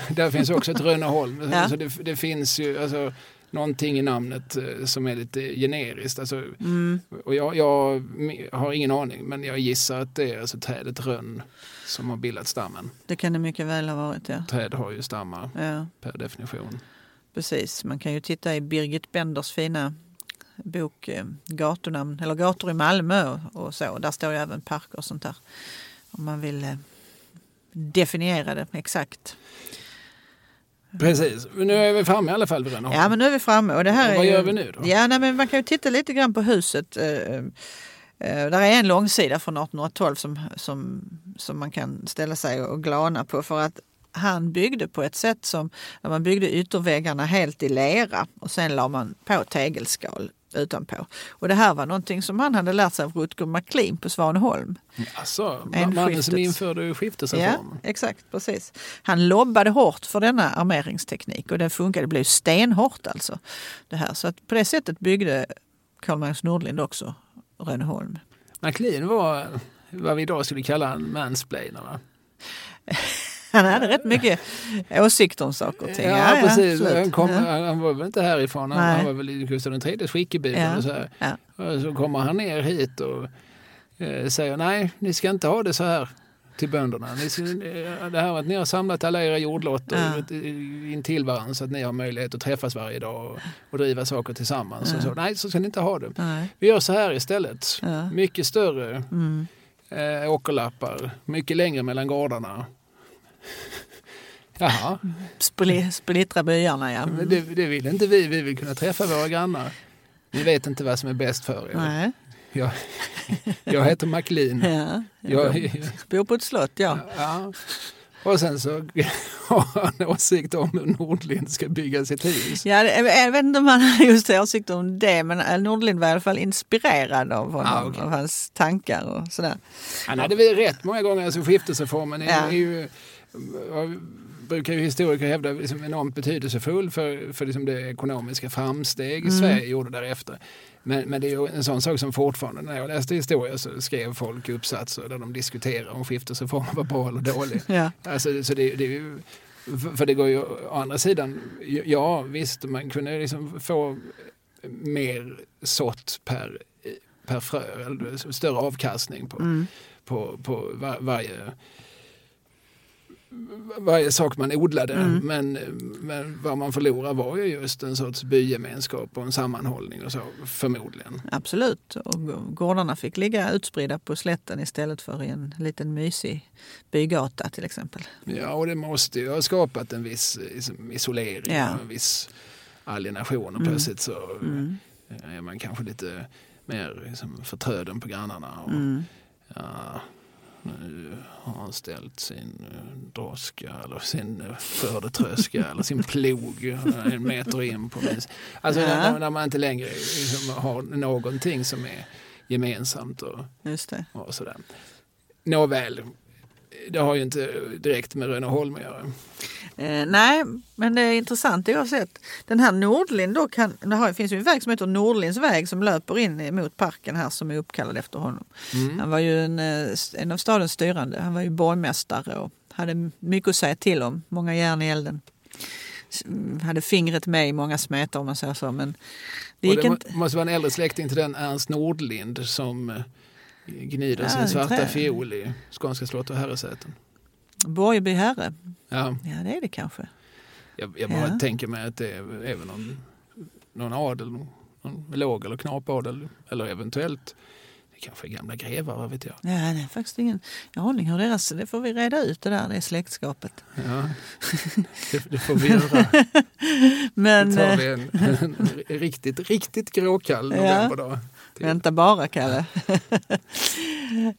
där finns också ett Rönneholm. Ja. Alltså det, det finns ju alltså, någonting i namnet som är lite generiskt. Alltså, mm. och jag, jag har ingen aning, men jag gissar att det är alltså trädet Rönn som har bildat stammen. Det kan det mycket väl ha varit, ja. Träd har ju stammar ja. per definition. Precis, man kan ju titta i Birgit Benders fina... bok gatornamn eller gator i Malmö och så. Där står ju även parker och sånt där. Om man vill definiera det exakt. Precis. Men nu är vi framme i alla fall vid Rönneholm. Ja, men nu är vi framme. Och det här och vad är ju... gör vi nu då? Ja, nej, men man kan ju titta lite grann på huset. Där är en långsida från artonhundratolv som, som, som man kan ställa sig och glana på, för att han byggde på ett sätt som där man byggde ytterväggarna helt i lera och sen la man på tegelskal utanpå. Och det här var någonting som han hade lärt sig av Rutger McLean på Svaneholm. Alltså, mannen som införde skiftesreformen. Ja, exakt, precis. Han lobbade hårt för denna armeringsteknik och den funkade, det blev stenhårt alltså. Det här. Så att på det sättet byggde Carl Magnus Nordlind också Rönneholm. McLean var vad vi idag skulle kalla en mansplainer, va? Han hade rätt mycket åsikter om saker och ting. Ja, ja precis. Ja, han, kom, han var väl inte härifrån. Han, han var väl i Gustav den tredje skickebyn. Ja. Och så, här. Ja. Och så kommer han ner hit och eh, säger nej, ni ska inte ha det så här till bönderna. Ni ska, det här att ni har samlat alla era jordlotter ja. in till varandra så att ni har möjlighet att träffas varje dag och, och driva saker tillsammans. Ja. Och så, nej, så ska ni inte ha det. Nej. Vi gör så här istället. Ja. Mycket större mm. eh, åkerlappar. Mycket längre mellan gårdarna. Jaha. Spl- splittra byarna, ja. Mm. Det, det vill inte vi. Vi vill kunna träffa våra grannar. Vi vet inte vad som är bäst för er. Nej. Jag, jag heter Macklin. Ja, jag, jag bor på ett slott, ja. ja. Och sen så har han åsikt om hur Nordlind ska bygga sitt hus. Ja, jag vet inte om han har just åsikt om det, men Nordlind var i alla fall inspirerad av, honom, ah, okay. av hans tankar och sådär. Han hade väl rätt många gånger så skiftesreformen är, ja. är ju... brukar ju historiker hävda liksom enormt betydelsefull för, för liksom det ekonomiska framsteg mm. Sverige gjorde därefter. Men, men det är ju en sån sak som fortfarande, när jag läste historia så skrev folk uppsatser där de diskuterar om skiftesreformen var bra eller dålig. Ja. Alltså, så det, det är ju, för det går ju å andra sidan, ja visst, man kunde liksom få mer sått per, per frö, eller större avkastning på, mm. på, på var, varje... varje sak man odlade mm. men, men vad man förlorar var ju just en sorts bygemenskap och en sammanhållning och så, förmodligen. Absolut, och gårdarna fick ligga utspridda på slätten istället för i en liten mysig bygata till exempel. Ja, och det måste ju ha skapat en viss isolering ja. och en viss alienation och plötsligt så mm. är man kanske lite mer liksom förtröden på grannarna och mm. ja... Nu har han ställt sin droska eller sin skördetröska eller sin plog en meter in på minst. Alltså ja. när, när man inte längre liksom har någonting som är gemensamt och, Just det. och sådär. Nåväl, det har ju inte direkt med Rönneholm att göra. Eh, nej, men det är intressant oavsett. Den här Nordlind då kan, det har, finns ju en väg som heter Nordlinds väg som löper in mot parken här som är uppkallad efter honom. Mm. Han var ju en, en av stadens styrande. Han var ju borgmästare och hade mycket att säga till om. Många järn i elden. Hade fingret med i många smetar om man säger så. Men det gick det inte... måste vara en äldre släkting till den Ernst Nordlind som gnider ja, sin svarta fiol i Skånska slott och herresäten. Borgeby herre. Ja. ja, det är det kanske. Jag, jag bara ja. tänker mig att det är även någon, någon adel, någon låg eller knapadel, eller eventuellt det kanske är gamla grevar, vad vet jag. Ja, det är faktiskt ingen aning hur deras, det får vi reda ut det där, det är släktskapet. Ja, det, det får vi göra. Men det tar vi en, en, en riktigt, riktigt gråkall novemberdag. Ja. Till. Vänta bara, Kalle. uh,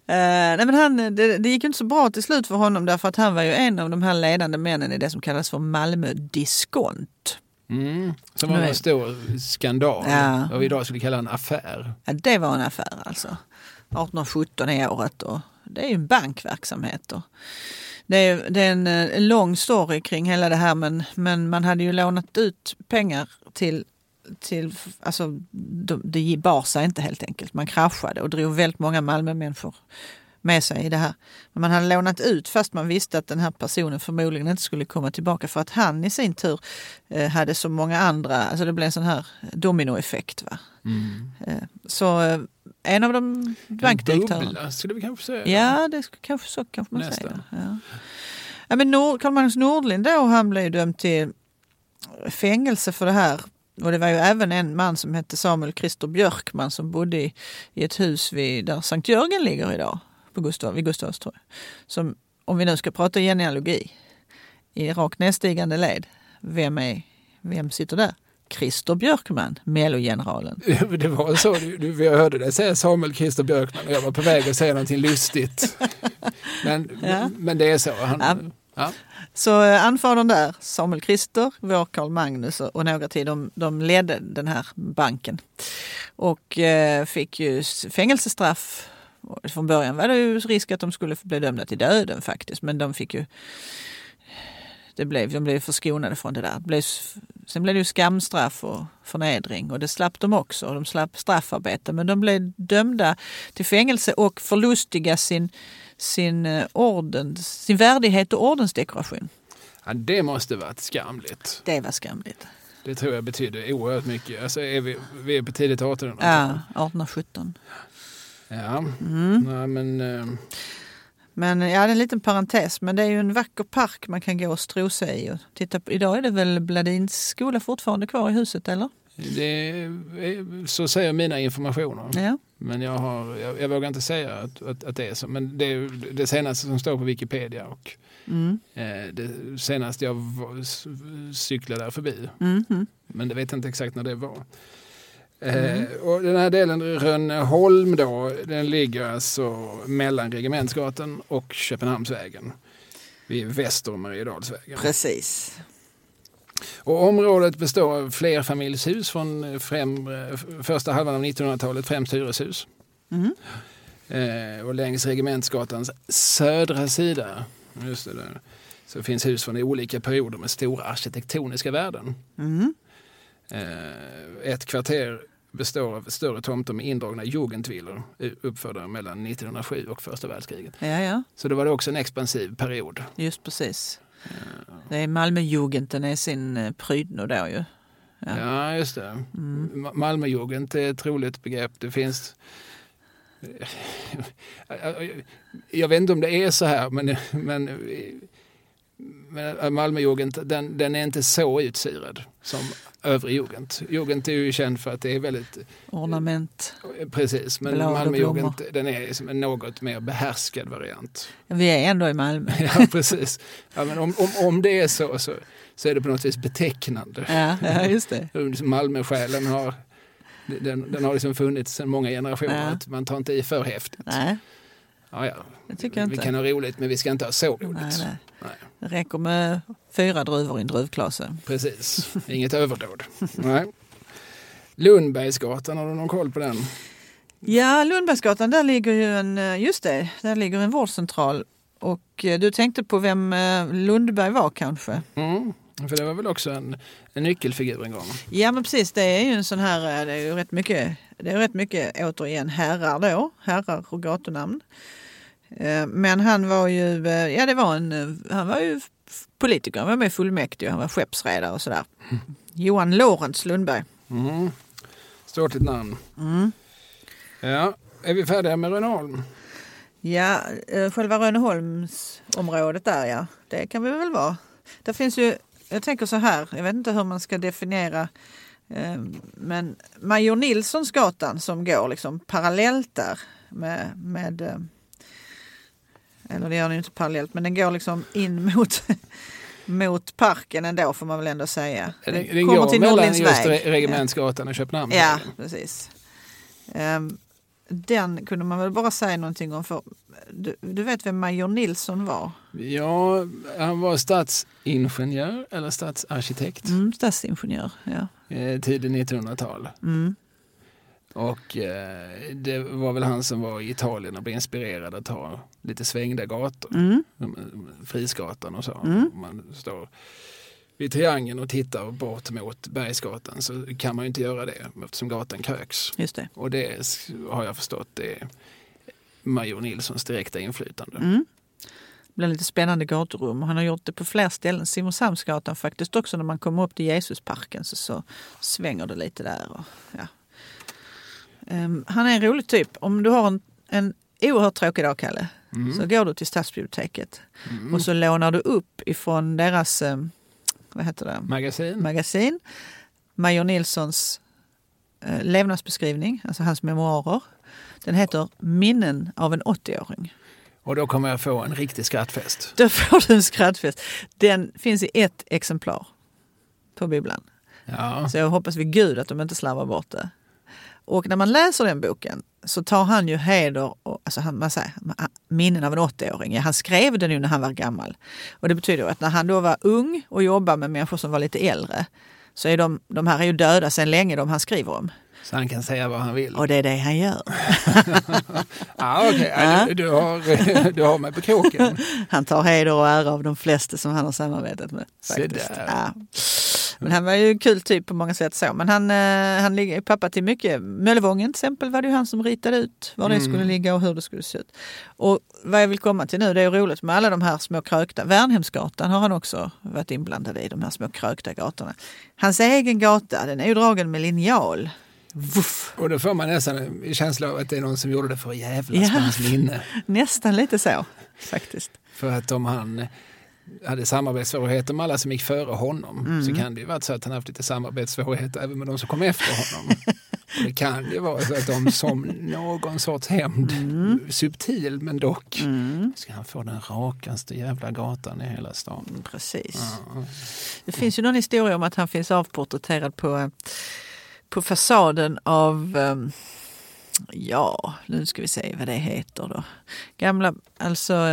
nej, men han, det, det gick ju inte så bra till slut för honom därför att han var ju en av de här ledande männen i det som kallas för Malmö diskont. Mm, som var en stor skandal. Ja. Vad vi idag skulle kalla en affär. Ja, det var en affär alltså. arton sjutton är året och det är ju en bankverksamhet och det är, det är en, en lång story kring hela det här men, men man hade ju lånat ut pengar till Till, alltså, det de bar sig inte helt enkelt. Man kraschade och drog väldigt många Malmö-människor med sig i det här. Men man hade lånat ut fast man visste att den här personen förmodligen inte skulle komma tillbaka för att han i sin tur eh, hade så många andra, alltså det blev en sån här dominoeffekt va. Mm. Eh, så eh, en av de bankdirektörerna skulle vi kanske säga. Ja, det skulle kanske så kanske man Nästa. säga. Ja. Ja, men Nord, Carl Magnus Nordlind då, han blev dömd till fängelse för det här. Och det var ju även en man som hette Samuel Christer Björkman som bodde i, i ett hus vid, där Sankt Jörgen ligger idag, på Gustav, vid Gustavstorg. Som, om vi nu ska prata genealogi, i rakt nedstigande led, vem, är, vem sitter där? Christer Björkman, Mellogeneralen. Det var så, du, du, jag hörde det säga Samuel Christer Björkman och jag var på väg att säga någonting lustigt. Men, ja. men det är så, han... Ja. Ja. Så anfadern där, Samuel Christer, vår Carl Magnus och några till, de, de ledde den här banken. Och eh, fick ju fängelsestraff. Och från början var det ju risk att de skulle bli dömda till döden faktiskt. Men de fick ju det blev, de blev förskonade från det där. Det blev, sen blev det ju skamstraff och förnedring, och det slapp de också. De slapp straffarbete, men de blev dömda till fängelse och förlustiga sin, sin, orden, sin värdighet och ordensdekoration. Ja, det måste varit skamligt. Det var skamligt. Det tror jag betyder oerhört mycket. Alltså är vi, vi är på tidigt arton hundra. Ja, arton sjutton. Ja, mm. Nej, men... Eh... Men ja, det är en liten parentes, men det är ju en vacker park man kan gå och strosa i. Och titta på. Idag är det väl Bladins skola fortfarande kvar i huset, eller? Det är, så säger mina informationer. Ja. Men jag, har, jag, jag vågar inte säga att, att, att det är så. Men det är det senaste som står på Wikipedia och mm. eh, det senaste jag var, cyklade där förbi. Mm-hmm. Men det vet jag inte exakt när det var. Mm. Eh, och den här delen Rönneholm då, den ligger alltså mellan Regementsgatan och Köpenhamnsvägen vid Västra Innerstaden. Precis. Och området består av flerfamiljshus från främ, första halvan av nittonhundratalet, främst hyreshus. Mm. Eh, och längs Regementsgatans södra sida, just det där, så finns hus från olika perioder med stora arkitektoniska värden. Mm. Ett kvarter består av större tomter med indragna jugendvillor uppförda mellan nittonhundrasju och första världskriget. Ja, ja. Så det var också en expansiv period. Just precis. Ja. Det är Malmöjugend, den är sin prydno där ju. Ja, ja just det. Mm. Malmöjugend är ett roligt begrepp. Det finns... Jag vet inte om det är så här, men... men... Men Malmöjugend, den, den är inte så utsyrad som övrig jugend. Jugend är ju känd för att det är väldigt... Ornament. Precis, men Malmöjugend, den är som en något mer behärskad variant. Vi är ändå i Malmö. Ja, precis. Ja, men om, om, om det är så, så så är det på något vis betecknande. Ja, ja just det. Malmösjälen har, den, den har liksom funnits sedan många generationer. Ja. Att man tar inte i för häftigt. Nej. Ja, ja. Vi inte. Kan ha roligt, men vi ska inte ha så roligt. Nej, nej. Nej. Det räcker med fyra druvor i en druvklase. Precis, inget överdåd. Nej. Lundbergsgatan, har du någon koll på den? Ja, Lundbergsgatan, där ligger ju en, just det, där ligger en vårdcentral. Och du tänkte på vem Lundberg var kanske? Mm. För det var väl också en, en nyckelfigur en gång. Ja men precis, det är ju en sån här, det är ju rätt mycket, det är rätt mycket återigen herrar då, herrar och gatunamn. Men han var ju, ja det var en, han var ju politiker, han var med i fullmäktige, han var skeppsredare och sådär. Mm. Johan Lorentz Lundberg. Mm. Stort ett namn. Mm. Ja, är vi färdiga med Rönneholm? Ja, själva Rönneholmsområdet där ja, det kan vi väl vara. Det finns ju, jag tänker så här, jag vet inte hur man ska definiera, eh, men Major Nilssonsgatan som går liksom parallellt där med, med eh, eller det gör den inte parallellt, men den går liksom in mot, mot parken ändå får man väl ändå säga. Den, den, den kommer går till mellan just Regementsgatan och Köpenhamn. Ja, precis. Eh, den kunde man väl bara säga någonting om för du, du vet vem Major Nilsson var? Ja, han var stadsingenjör eller stadsarkitekt. Mm, stadsingenjör, ja. Eh, tiden nittonhundratal. Mm. Och eh, det var väl han som var i Italien och blev inspirerad att ha lite svängda gator. Mm. Frisgatan och så. Mm. Man står vid triangeln och tittar bort mot Bergsgatan så kan man ju inte göra det eftersom gatan kröks. Just det. Och det har jag förstått det är Major Nilssons direkta inflytande. Mm. Det blir lite spännande gaturum. Han har gjort det på flera ställen. Simonshamnsgatan faktiskt också när man kommer upp till Jesusparken så, så svänger det lite där. Och, ja. um, han är en rolig typ. Om du har en, en oerhört tråkig dag, Kalle, mm. så går du till stadsbiblioteket mm. och så lånar du upp ifrån deras... Um, vad heter det? Magasin. Magasin. Major Nilssons eh, levnadsbeskrivning, alltså hans memoarer. Den heter Minnen av en åttioåring. Och då kommer jag få en riktig skrattfest. Då får du en skrattfest. Den finns i ett exemplar på bibblan. Ja. Så jag hoppas vid Gud att de inte slarvar bort det. Och när man läser den boken så tar han ju heder och alltså han, man säger, minnen av en åttioåring. Han skrev den ju när han var gammal. Och det betyder att när han då var ung och jobbade med människor som var lite äldre så är de, de här är ju döda sedan länge de han skriver om. Så han kan säga vad han vill. Och det är det han gör. ah, okay. Ja, okej. Du har, du har mig på kroken. Han tar heder och ära av de flesta som han har samarbetat med. Faktiskt. Ja. Men han var ju en kul typ på många sätt så. Men han, han ligger pappa till mycket. Möllevången till exempel var det ju han som ritade ut var det mm. skulle ligga och hur det skulle se ut. Och vad jag vill komma till nu, det är roligt med alla de här små krökta. Värnhemsgatan har han också varit inblandad i, de här små krökta gatorna. Hans egen gata, den är ju dragen med linjal. Vuff. Och då får man nästan känsla av att det är någon som gjorde det för jävla ja, hans minne. Nästan lite så, faktiskt. För att om han hade samarbetssvårigheter med alla som gick före honom mm. så kan det ju vara så att han haft lite samarbetssvårigheter även med de som kom efter honom. Och det kan ju vara så att de som någon sorts hämnd, mm. subtil men dock, mm. ska han få den rakaste jävla gatan i hela stan. Precis. Ja. Det finns ju någon historia om att han finns avporträtterad på på fasaden av, ja, nu ska vi se vad det heter då. Gamla, alltså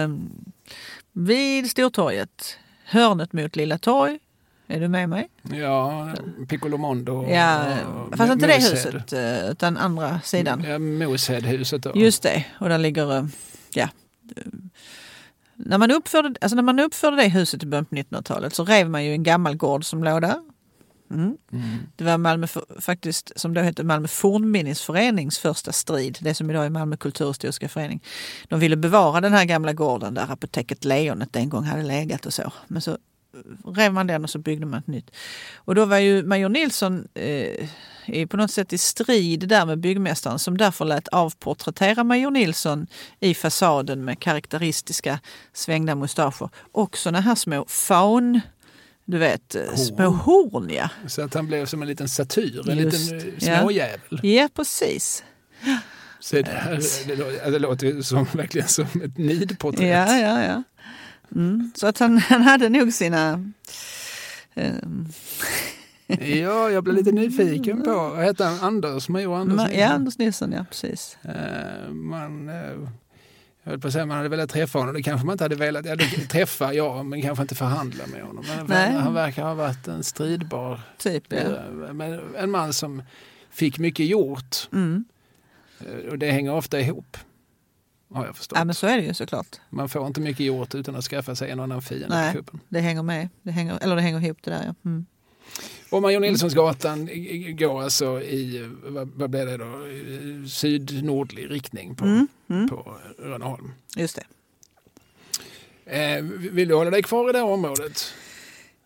vid Stortorget, hörnet mot Lilla Torg. Är du med mig? Ja, Piccolomondo. Ja, och fast inte det huset, utan andra sidan. Ja, Moshed-huset då. Just det, och där ligger, ja... När man uppförde, alltså när man uppförde det huset i början på nittonhundratalet så rev man ju en gammal gård som låg där. Mm. Mm. Det var Malmö faktiskt, som då hette Malmö fornminnesförenings första strid, det som idag är Malmö kulturhistoriska förening. De ville bevara den här gamla gården där apoteket Lejonet en gång hade legat och så. Men så rev man den och så byggde man ett nytt. Och då var ju Major Nilsson eh, på något sätt i strid där med byggmästaren, som därför lät avporträttera Major Nilsson i fasaden med karaktäristiska svängda mustascher. Också den här små faun, du vet, horn. Små horn, ja. Så att han blev som en liten satyr, en Just, liten småjävel. Ja, ja precis. Så det, här, det, låter, det låter som verkligen som ett nidporträtt. Ja, ja, ja. Mm. Så att han, han hade nog sina... Um. Ja, jag blev lite nyfiken på. Vad heter han? Anders, Major Anders Nilsson. Ja, Anders Nilsson, ja, precis. Uh, man... Uh, Jag höll på att säga, man hade velat träffa honom. Det kanske man inte hade velat. Jag hade träffa, ja, men kanske inte förhandla med honom. Men han, han verkar ha varit en stridbar typ. Ja. Men en man som fick mycket gjort. Mm. Och det hänger ofta ihop. Har jag förstått. Ja, men så är det ju såklart. Man får inte mycket gjort utan att skaffa sig en annan fiende på kuppen. Nej, det hänger med. Det hänger, eller det hänger ihop det där, ja. Mm. Och Major Nilssonsgatan går alltså i, vad blev det då, sydnordlig riktning på, mm, mm. på Rönneholm. Just det. Eh, vill du hålla dig kvar i det här området?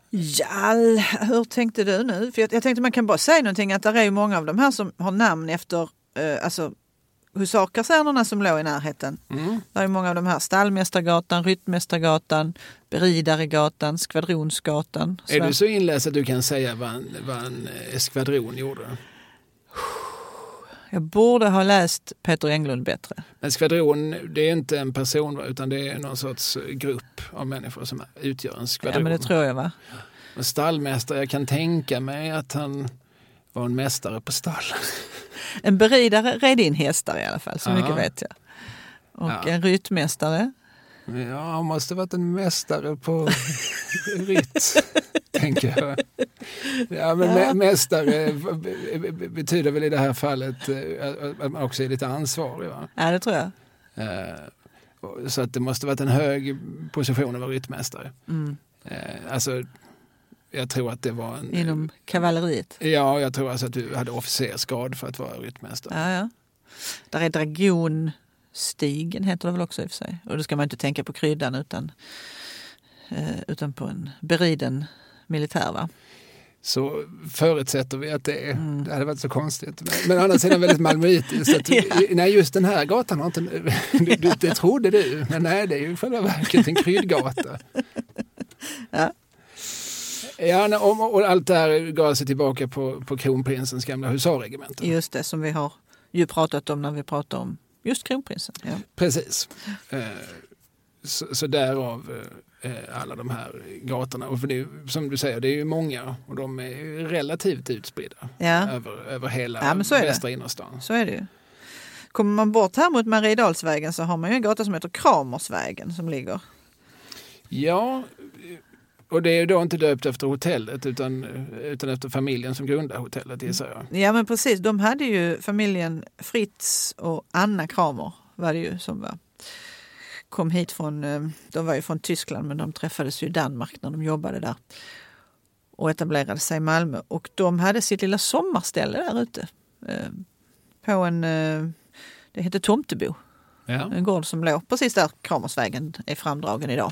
Ja, hur tänkte du nu? För jag, jag tänkte man kan bara säga någonting, att det är ju många av de här som har namn efter, eh, alltså husarkasernerna som låg i närheten. Mm. Det är många av de här, Stallmästargatan, Ryttmästargatan, Beridaregatan, Skvadronsgatan. Är du så inläst att du kan säga vad en, vad en skvadron gjorde? Jag borde ha läst Peter Englund bättre. Men skvadron, det är inte en person utan det är någon sorts grupp av människor som utgör en skvadron. Ja, men det tror jag, va? En stallmästare, jag kan tänka mig att han var en mästare på stall. En beridare red in hästar i alla fall, så ja. Mycket vet jag. Och ja. En ryttmästare. Ja, han måste ha varit en mästare på rytt, tänker jag. Ja, men ja. Mästare betyder väl i det här fallet att man också är lite ansvarig, va? Ja, det tror jag. Så att det måste ha varit en hög position att vara ryttmästare. Mm. Alltså... Jag tror att det var en... Inom kavalleriet? Ja, jag tror alltså att du hade officersgrad för att vara ryttmästare. Ja, ja. Där är Dragonstigen, heter det väl också i och för sig. Och då ska man inte tänka på kryddan utan, eh, utan på en beriden militär, va? Så förutsätter vi att det, mm. det hade varit så konstigt. Men å andra sidan väldigt malmöitiskt. Att, ja. Nej, just den här gatan har inte... du, du, det trodde du, men nej, det är ju själva verket en kryddgata. Ja. Ja, och allt det här gav sig tillbaka på, på Kronprinsens gamla husarregemente. Just det, som vi har ju pratat om när vi pratar om just Kronprinsen. Ja. Precis. Så, så därav alla de här gatorna. Och för det, som du säger, det är ju många och de är relativt utspridda ja. över, över hela ja, Västra Innerstan. Så är det ju. Kommer man bort här mot Mariedalsvägen så har man ju en gata som heter Kramersvägen som ligger. Ja... Och det är ju då inte döpt efter hotellet utan, utan efter familjen som grundade hotellet, gissar jag. Ja men precis, de hade ju familjen Fritz och Anna Kramer var det ju som var, kom hit från, de var ju från Tyskland men de träffades ju i Danmark när de jobbade där och etablerade sig i Malmö. Och de hade sitt lilla sommarställe där ute på en, det hette Tomtebo. Ja. En gård som låg precis där Kramersvägen är framdragen idag.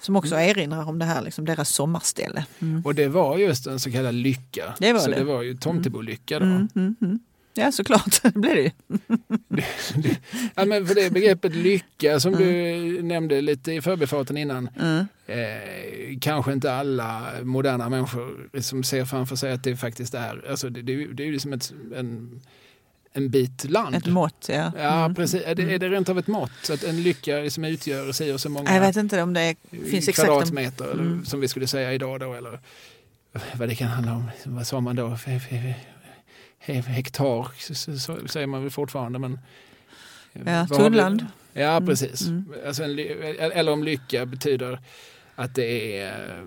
Som också erinrar om det här, liksom deras sommarställe. Mm. Och det var just en så kallad lycka. Det var så det. det var ju Tomtebo-lycka då. Mm, mm, mm. Ja, såklart. Det blir det ju. Ja, men för det begreppet lycka som mm. du nämnde lite i förbifarten innan. Mm. Eh, kanske inte alla moderna människor som ser framför sig att det faktiskt är... Alltså det, det, det är ju liksom ett... En, En bit land. Ett mått, ja. Ja, mm. precis. Är det, är det rent av ett mått? Så att en lycka som utgör sig och så många jag vet inte om det är, finns kvadratmeter exakt en... mm. som vi skulle säga idag då, eller vad det kan handla om. Vad sa man då? Hektar så säger man väl fortfarande, men... Ja, tunnland. Ja, precis. Mm. Alltså en, eller om lycka betyder att det är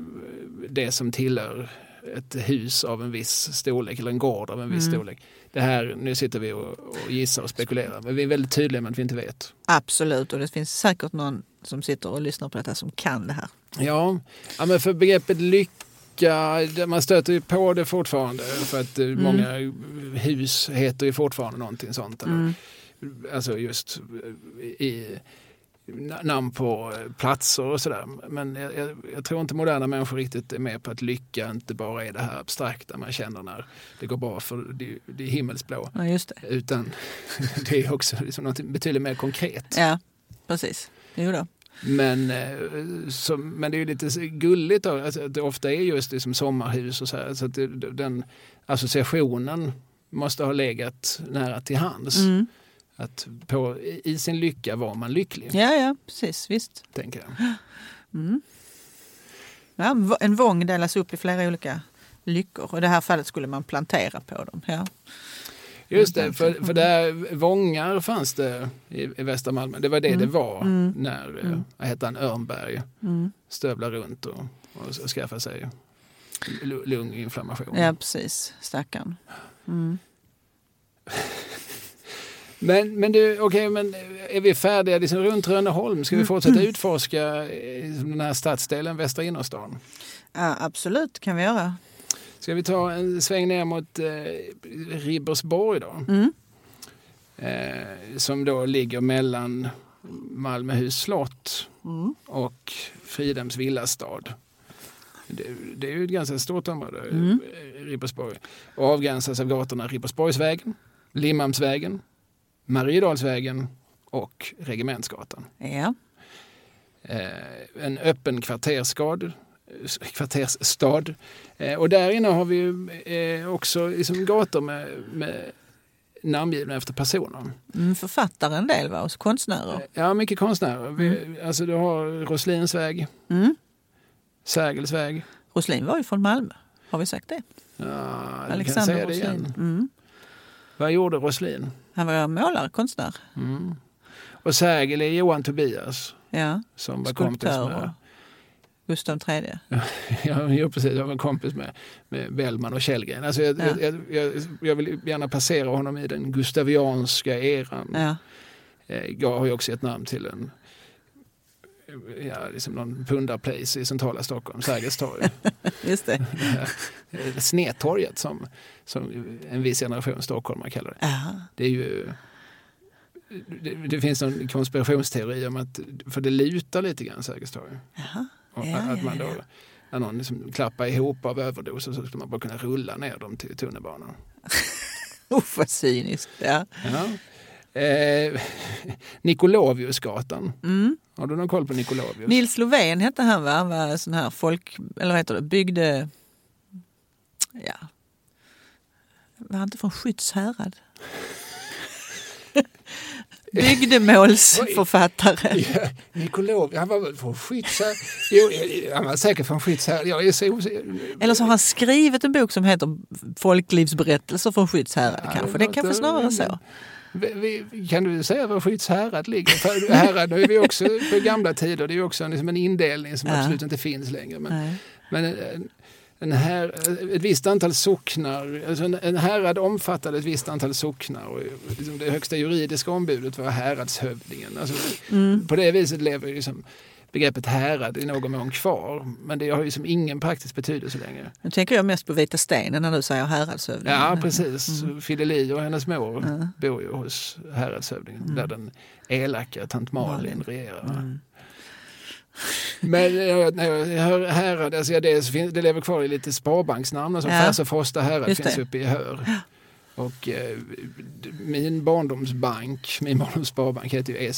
det som tillhör ett hus av en viss storlek eller en gård av en viss mm. storlek. Det här, nu sitter vi och, och gissar och spekulerar. Men vi är väldigt tydliga med att vi inte vet. Absolut, och det finns säkert någon som sitter och lyssnar på detta som kan det här. Ja, ja men för begreppet lycka, man stöter ju på det fortfarande. För att mm. många hus heter ju fortfarande någonting sånt. Eller, mm. alltså just i namn på platser och sådär. Men jag, jag, jag tror inte moderna människor riktigt är med på att lycka inte bara är det här abstrakta man känner när det går bra för det, det är himmelsblå. Ja, just det. Utan det är också liksom något betydligt mer konkret. Ja, precis. Jo då. Men, så, men det är ju lite gulligt då, alltså, att det ofta är just liksom sommarhus och så här, så att det, den associationen måste ha legat nära till hands. Mm. Att på, i sin lycka var man lycklig. Ja, ja, precis, visst. Tänker jag. Mm. Ja, en vång delas upp i flera olika lyckor. Och i det här fallet skulle man plantera på dem. Ja. Just det, för, för där vångar fanns det i, i västra Malmö. Det var det mm. det var mm. när mm. jag hette han Örnberg mm. stövlar runt och, och skaffade sig lunginflammation. Ja, precis. Stackarn. Mm. Men, men du, okej, okay, men är vi färdiga liksom runt Rönneholm? Ska vi fortsätta utforska den här stadsdelen, Västra Innerstaden? Ja, absolut, kan vi göra. Ska vi ta en sväng ner mot eh, Ribersborg då? Mm. Eh, som då ligger mellan Malmöhus slott mm. och Fridhems villastad. Det, det är ju ett ganska stort område, mm. Ribersborg. Och avgränsas av gatorna Ribersborgsvägen, Limhamnsvägen, Mariedalsvägen och Regementsgatan. Ja. Eh, en öppen kvartersstad, kvartersstad. Eh, och där inne har vi ju, eh, också liksom gator med, med namngivna efter personer. Mm, författare en del, va? Och konstnärer. Eh, ja, mycket konstnärer. Vi, mm. alltså, du har Roslins väg, mm. Sergels väg. Roslin var ju från Malmö, har vi sagt det? Ja, Alexander kan säga det igen. Mm. Vad gjorde Roslin? Han var målare, konstnär. Mm. Och Sergel är Johan Tobias. Ja, som var kompis med Gustav tredje. Ja, precis. Jag var kompis med, med Bellman och Källgren. Alltså jag, ja. jag, jag, jag vill gärna passera honom i den gustavianska eran. Ja. Jag har ju också ett namn till en ja, liksom någon pundarplace i centrala Stockholm, Sergels torg. Just det. Det Snedtorget som, som en viss generation stockholmare kallar det. Aha. Det är ju det, det finns någon konspirationsteori om att för det lutar lite grann Sergels torg. Jaha. Ja, ja, att man då när någon liksom klappar ihop av överdoser så skulle man bara kunna rulla ner dem till tunnelbanan. Uff, vad cyniskt. Ja. Ja. Eh, Nikoloviusgatan. Mm. Har du någon koll på Nikolovius? Nils Lovén hette han, va? Han var sån här folk, eller vad heter det, byggde, ja, var han inte från Skyddshärad? Bygdemålsförfattare. Ja, Nikolov, han var väl från Skyddshärad? Jo, han var säkert från Skyddshärad. Jag är så... Eller så har han skrivit en bok som heter Folklivsberättelser från Skyddshärad, ja, kanske. Det kanske snarare så. Vi, vi, kan du säga var Skits härad ligger? För härad, nu är vi också på gamla tider. Det är ju också en, liksom en indelning som ja. absolut inte finns längre. Men, Nej. men en här, ett visst antal socknar, alltså en, en härad omfattade ett visst antal socknar. Och liksom det högsta juridiska ombudet var häradshövdingen. Alltså, mm. På det viset lever liksom begreppet härad i någon mån kvar, men det har ju som ingen praktisk betydelse längre. Nu tänker jag mest på Vita stenen när du säger häradshövdingen. Ja, precis. Mm. Fideli och hennes mor mm. bor ju hos häradshövdingen mm. där den elaka tant Malin regerar. Mm. Men jag, när jag hör härad, alltså jag, det, finns, det lever kvar i lite sparbanksnamn, alltså ja. Färs och Frosta härad finns uppe i Hör. Ja. Och eh, min barndomsbank, min barndomssparbank heter ju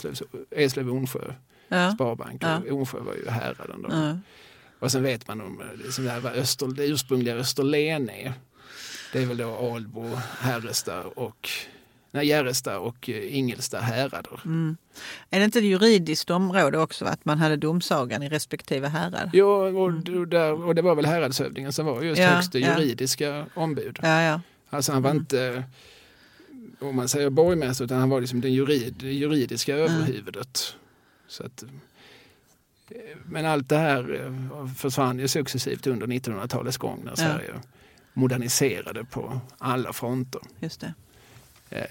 Eslöv-Onsjö. Ja. Sparbank och ja. Onsjö var ju häraden då. Ja. Och sen vet man om liksom det, här var Öster, det ursprungliga Österlen är. Det är väl då Albo, Härresta och nej, Järresta och Ingelsta härader. Mm. Är det inte ett juridiskt område också att man hade domsagan i respektive härad? Jo, och, och, där, och det var väl häradshövdingen som var just ja, högsta ja. juridiska ombud. Ja, ja. Alltså han var mm. inte, om man säger borgmästare, utan han var liksom den jurid, det juridiska mm. överhuvudet. Så att, men allt det här försvann ju successivt under nittonhundratalets gång när Sverige ja. moderniserade på alla fronter. Just det.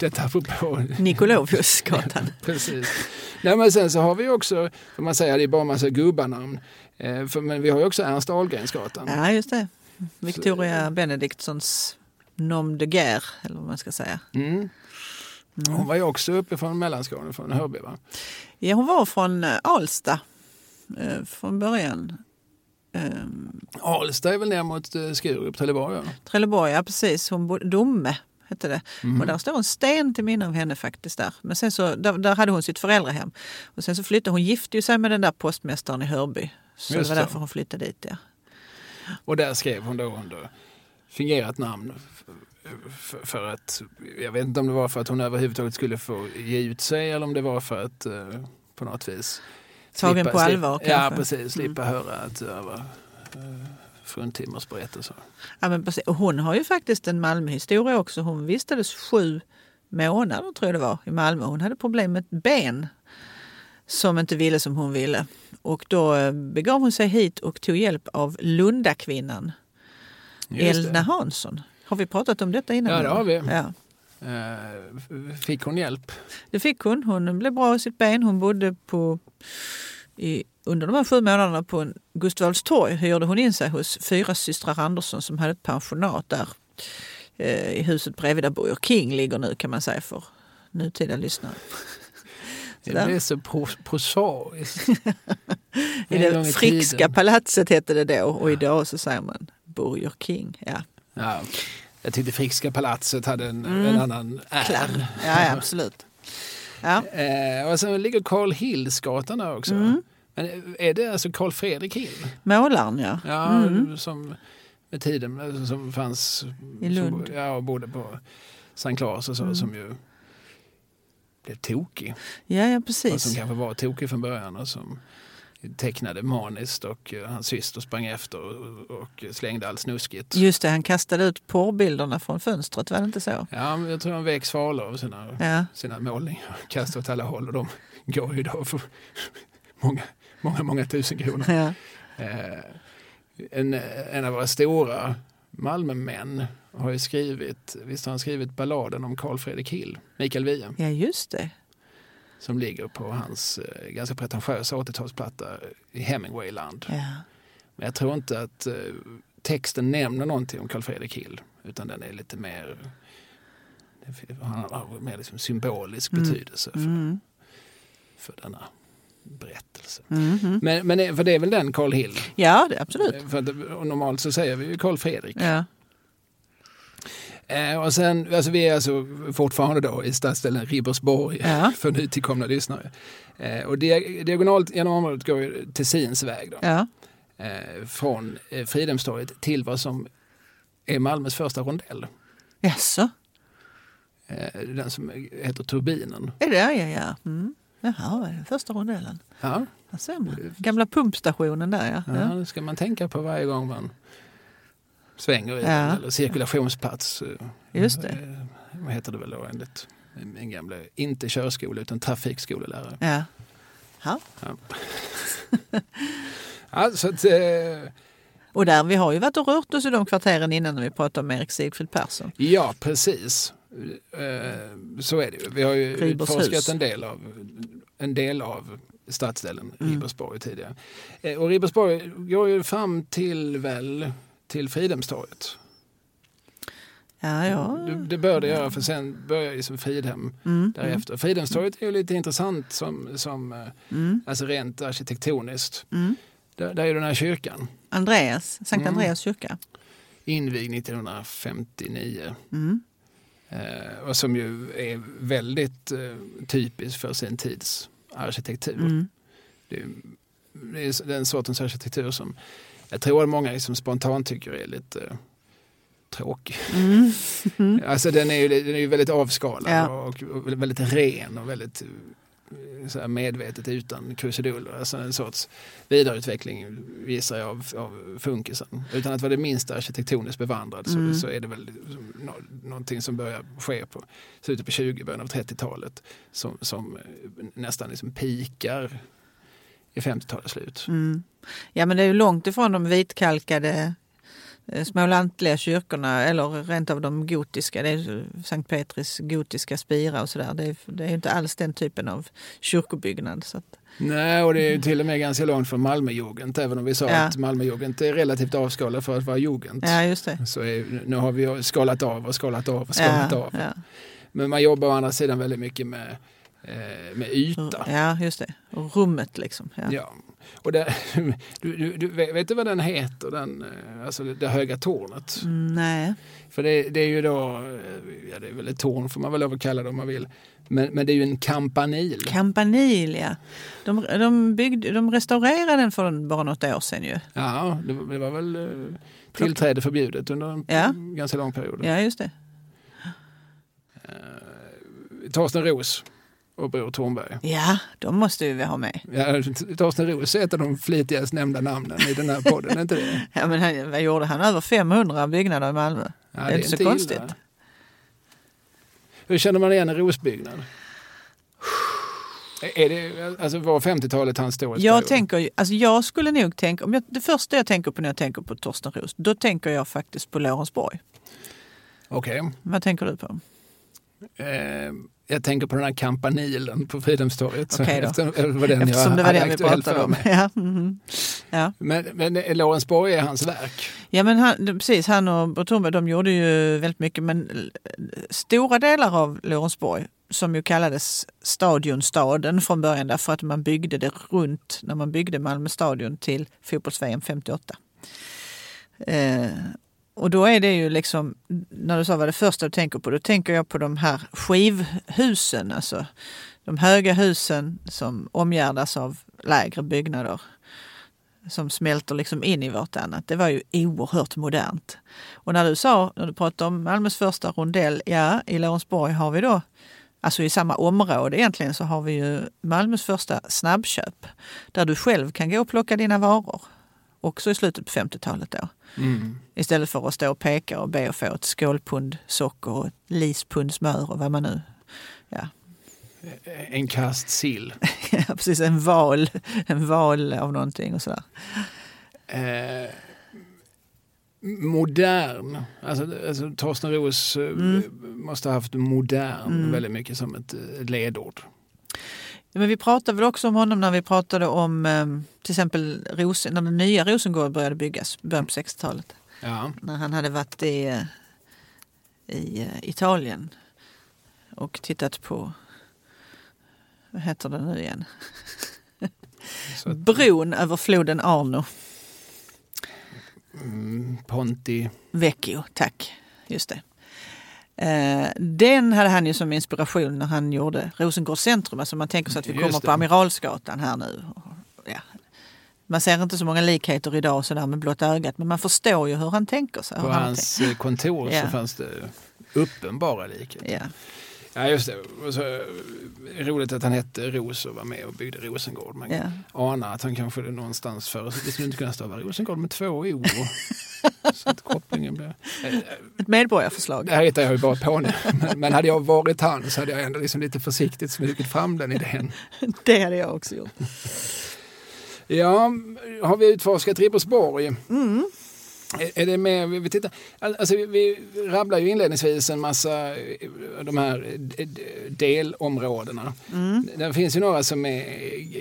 Detta på Nikoloviusgatan. Precis. Nej, men sen så har vi också, om man säger det är bara en massa gubbarnamn, för, men vi har ju också Ernst Ahlgrensgatan. Ja, just det. Victoria så. Benediktssons nom de guerre, eller vad man ska säga. Mm. Mm. Hon var ju också uppe från Mellanskåne, från Hörby, va? Ja, hon var från Alsta eh, från början. Um, Alsta är väl ner mot eh, Skurup, Trelleborg, ja. Trelleborg, ja, precis. Hon bodde, Domme hette det. Mm. Och där står en sten till minne av henne faktiskt där. Men sen så, där, där hade hon sitt föräldrahem. Och sen så flyttade hon, gifte ju sig med den där postmästaren i Hörby. Så Just det var så. Därför hon flyttade dit, ja. Och där skrev hon då under fingerat namn. För, för att, jag vet inte om det var för att hon överhuvudtaget skulle få ge ut sig eller om det var för att eh, på något vis tagen slippa, på allvar slippa, ja precis, slippa mm. höra att jag var eh, fruntimmers berättelse. Ja, men precis. Och hon har ju faktiskt en Malmöhistoria också. Hon vistades sju månader tror jag det var i Malmö. Hon hade problem med ett ben som inte ville som hon ville och då begav hon sig hit och tog hjälp av Lundakvinnan Elna Hansson. Har vi pratat om detta innan? Ja, det har vi. Ja. Fick hon hjälp? Det fick hon. Hon blev bra i sitt ben. Hon bodde på, i, under de här sju månaderna på en Gustavstorg. Hyrde hon in sig hos fyra systrar Andersson som hade ett pensionat där eh, i huset bredvid där Burger King ligger nu kan man säga för nutida lyssnare. Det blev så prosaiskt. I det Frickska tiden. Palatset hette det då och ja. Idag så säger man Burger King, ja. Ja, jag tyckte Frickska palatset hade en, mm. en annan ärn. Ja, ja, absolut. Ja. E- och sen ligger Carl Hillsgatan där också. Mm. Men är det alltså Carl Fredrik Hill? Målaren, ja. Ja, mm. som med tiden som fanns i Lund. Som, ja, och bodde på Sankt Claes och så, mm. som ju blev tokig. Ja, ja, precis. Och som kanske var tokig från början och som tecknade maniskt och hans syster sprang efter och slängde allt snuskigt. Just det, han kastade ut porrbilderna från fönstret, var det inte så? Ja, jag tror han väck svalor av sina, ja. sina målningar. Kastade åt alla håll och de går ju idag för många, många, många tusen kronor. Ja. Eh, en, en av våra stora Malmömän har ju skrivit, visst har han skrivit balladen om Carl Fredrik Hill, Mikael Wiehe. Ja, just det. Som ligger på hans eh, ganska pretentiösa åttiotalsplatta i Hemingway-land. Ja. Men jag tror inte att eh, texten nämner någonting om Carl Fredrik Hill. Utan den är lite mer, har mer liksom symbolisk mm. betydelse för, mm. för denna berättelse. Mm-hmm. Men, men för det är väl den Carl Hill? Ja, det, absolut. För att, och normalt så säger vi ju Carl Fredrik. Ja. Och sen, alltså vi är alltså fortfarande då i stadsdelen Ribersborg ja. för nytillkomna lyssnare. Och diagonalt genom området går ju Tessins väg då. Ja. Från Fridhemstorget till vad som är Malmös första rondell. Jaså? Den som heter Turbinen. Är det? Ja, ja. Mm. Jaha, den första rondellen. Ja. Vad ser man? Gamla pumpstationen där, ja. Ja, det ska man tänka på varje gång man svänger i ja. Eller cirkulationsplats. Just det. Vad heter det väl då enligt en gamla, inte körskola utan trafikskolelärare. Ja. Ja. Ja. Alltså att, eh... och där, vi har ju varit och rört oss i de kvarteren innan när vi pratade om Erik Sigfrid Persson. Ja, precis. Eh, så är det ju. Vi har ju utforskat en del av, en del av stadsdelen mm. Ribersborg tidigare. Eh, och Ribersborg går ju fram till väl till Fridhemstorget. Ja, ja. Det, det bör det göra, för sen börjar ju som Fridhem mm. därefter. Fridhemstorget är ju lite intressant som, som mm. alltså rent arkitektoniskt. Mm. Där, där är den här kyrkan. Andreas, Sankt mm. Andreas kyrka. Invigd nittonhundrafemtionio. Mm. Eh, och som ju är väldigt eh, typisk för sin tids arkitektur. Mm. Det, det är den sortens arkitektur som jag tror att många liksom spontant tycker är lite tråkig. Mm. Mm. Alltså den är ju, den är ju väldigt avskalad ja. och, och väldigt ren och väldigt så här medvetet utan krusiduller. Alltså en sorts vidareutveckling visar jag av, av funkisen. Utan att vara det minsta arkitektoniskt bevandrad mm. så, så är det väl no, någonting som börjar ske på slutet på tjugo, början av trettiotalet som, som nästan liksom pikar i femtiotalet slut. Mm. Ja, men det är ju långt ifrån de vitkalkade små lantliga kyrkorna eller rent av de gotiska, det är Sankt Petris gotiska spira och sådär. Det är, det är inte alls den typen av kyrkobyggnad. Så att... Nej, och det är ju till och med ganska långt från Malmöjugend, även om vi sa ja. att Malmöjugend är relativt avskalad för att vara jugend. Ja, just det. Så är, nu har vi skalat av och skalat av och skalat ja, av. Ja. Men man jobbar å andra sidan väldigt mycket med, med yta. Ja, just det. Och rummet liksom. Ja. ja. Och det, du, du, du, vet du vad den heter, den, alltså det höga tornet? Nej. För det, det är ju då, ja det är väl ett torn får man väl lov att kalla det om man vill. Men, men det är ju en kampanil. Kampanil, ja. De, de, byggde, de restaurerade den för bara något år sedan ju. Ja, det, det var väl tillträde förbjudet under en ja. ganska lång period. Ja, just det. Torsten Ros. Och Bror Tornberg. Ja, de måste ju vi ha med. Ja, Torsten Roos är ett av de flitigast nämnda namnen i den här podden, inte det? Ja, men han, vad gjorde han? Över femhundra byggnader i Malmö. Ja, det, är det är inte så illa. Konstigt. Hur känner man igen en Roosbyggnad? Är det, alltså var femtiotalet han står? Jag tänker, alltså jag skulle nog tänka, om jag, det första jag tänker på när jag tänker på Torsten Roos, då tänker jag faktiskt på Lorensborg. Okej. Okay. Vad tänker du på? Eh... Jag tänker på den här kampanilen på Fridhemstorget. Okay, eftersom, eftersom det var den hade vi pratade om. Ja. Mm-hmm. Ja. Men, men Lorensborg är hans verk. Ja, men han, precis. Han och Bertombe, de gjorde ju väldigt mycket. Men stora delar av Lorensborg, som ju kallades Stadionstaden från början, därför att man byggde det runt när man byggde Malmö stadion till fotbolls-V M femtioåtta. Eh, Och då är det ju liksom, när du sa vad det första du tänker på, då tänker jag på de här skivhusen, alltså de höga husen som omgärdas av lägre byggnader som smälter liksom in i vartannat. Det var ju oerhört modernt. Och när du sa, när du pratade om Malmös första rondell, ja, i Lorensborg har vi då, alltså i samma område egentligen, så har vi ju Malmös första snabbköp där du själv kan gå och plocka dina varor. Också i slutet på femtiotalet då. Mm. Istället för att stå och peka och be och få ett skålpund socker och ett lispund smör och vad man nu... Ja. En kast sill. Ja, precis. En val, en val av någonting och sådär. Eh, modern. Alltså, alltså Torsten Roos mm. måste ha haft modern mm. väldigt mycket som ett ledord. Men vi pratade väl också om honom när vi pratade om till exempel Rosen, när den nya Rosengård började byggas början på sextiotalet. Ja. När han hade varit i, i Italien och tittat på, vad heter det nu igen? Så att... Bron över floden Arno. Mm, Ponti. Vecchio, tack. Just det. Den hade han ju som inspiration när han gjorde Rosengårds centrum. Alltså man tänker sig att vi kommer på Amiralsgatan här nu. Ja. Man ser inte så många likheter idag så där med blått ögat, men man förstår ju hur han tänker sig. På hans tänker. kontor ja. så fanns det uppenbara likheter. Ja, ja just det. Så roligt att han hette Ros och var med och byggde Rosengård. Man ja. anar att han kanske någonstans för sig. Det skulle inte kunna stava Rosengård med två o. Så att kopplingen blir... Ett medborgarförslag. Det här hittar jag ju bara på nu. Men, men hade jag varit han så hade jag ändå liksom lite försiktigt smugit fram den idén. Det hade jag också gjort. Ja, har vi utforskat Ribersborg? Mm. Är det med, vi, tittar, alltså vi, vi rabblar ju inledningsvis en massa de här delområdena. Mm. Det finns ju några som är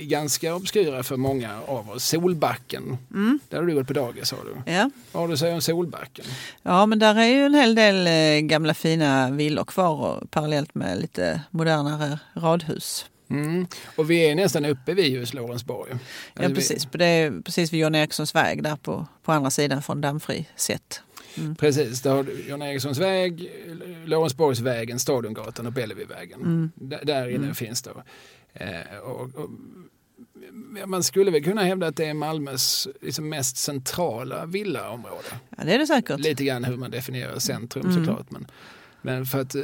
ganska obskyra för många av oss. Solbacken, mm. där har du gått på dagis, sa du. Ja. Vad har du säger om Solbacken? Ja, men där är ju en hel del gamla fina villor kvar parallellt med lite modernare radhus. Mm. Och vi är nästan uppe vid just Lorensborg. Alltså ja, precis. Vi... Det är precis vid John Erikssons väg där på, på andra sidan från Dammfri sett. Mm. Precis, där har du John Erikssons väg, Lorensborgsvägen, Stadiongatan och Bellevivägen. Mm. D- där inne mm. finns det. Eh, och, och, man skulle väl kunna hävda att det är Malmös liksom mest centrala villaområde. Ja, det är det säkert. Lite grann hur man definierar centrum mm. såklart. Men, men för att...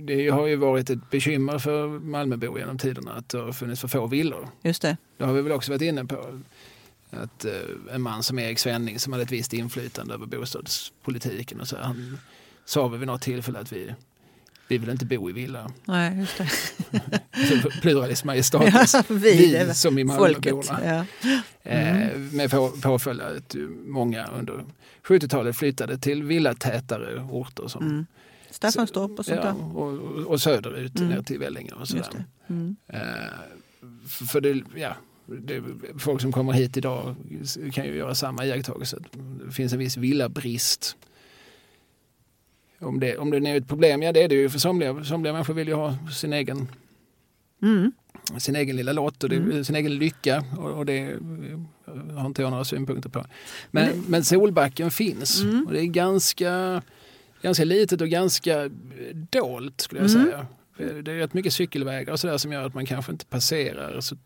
Det har ju varit ett bekymmer för Malmöbor genom tiderna att det har funnits för få villor. Just det. Det har vi väl också varit inne på. Att en man som Erik Svenning som hade ett visst inflytande över bostadspolitiken och så, han sa vid något tillfälle att vi, vi vill inte bo i villa. Nej, just det. Pluralism är status. Ja, vi, vi som i Malmöborna. Ja. Mm. Med på, påföljd att många under sjuttiotalet flyttade till villatätare orter som... Mm. Staffanstorp och sånt där. Ja, och, och söderut mm. ner till Vellinge och sådär. Det. Mm. Eh, för det, ja, det, folk som kommer hit idag kan ju göra samma iakttagelse. Det finns en viss villabrist. Om det, om det är ett problem, ja det är det ju för somliga. Somliga människor vill ju ha sin egen mm. sin egen lilla lott och det, mm. sin egen lycka. Och, och det har inte jag några synpunkter på. Men, mm. men Solbacken finns. Mm. Och det är ganska... Ganska litet och ganska dolt skulle jag mm. säga. Det är rätt mycket cykelvägar och sådär som gör att man kanske inte passerar. Så,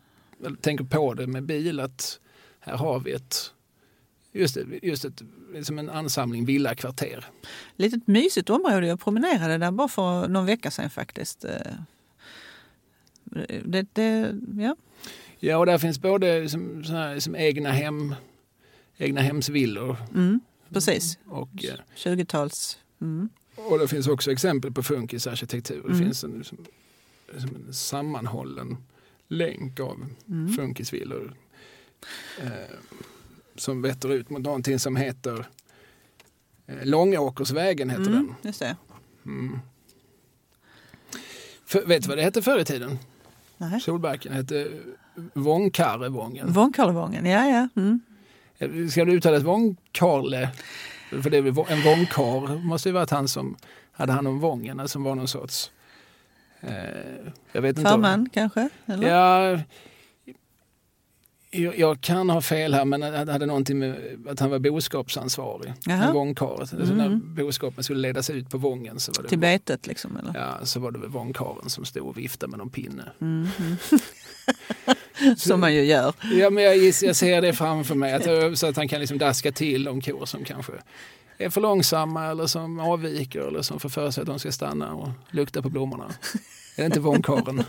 eller tänker på det med bil att här har vi ett, just det, just ett, liksom en ansamling villakvarter. Litet mysigt område. Jag promenerade där bara för någon vecka sedan faktiskt. Det, det, ja. ja, och där finns både som, här, som egna hem, egna hemsvillor. Mm, precis. Och, tjugotals... Mm. Och det finns också exempel på funkisarkitektur. Mm. Det finns en, som, som en sammanhållen länk av mm. funkisvillor eh, som vetter ut mot någonting som heter eh, Långåkersvägen heter mm. den. Just det. Mm. För, vet du vad det hette förr i tiden? Nej. Solbacken hette Vångkarlevången. Vångkarlevången, ja ja. Mm. Ska du uttala ett Vångkarle? För det är en vångkar. Måste ju varit han som hade hand om vångarna som var någon sorts... Eh, jag vet inte Förman, om... kanske? Eller? Ja, jag, jag kan ha fel här, men det hade någonting med att han var boskapsansvarig. En vångkar. Mm. Så när boskapen skulle ledas ut på vången så var det... Till betet liksom, eller? Ja, så var det vångkaren som stod och viftade med någon pinne. Mm. Som man ju gör. Ja, men jag, jag ser det framför mig. Att, så att han kan liksom daska till de kor som kanske är för långsamma eller som avviker eller som får för sig att de ska stanna och lukta på blommorna. Är det inte vångkaren?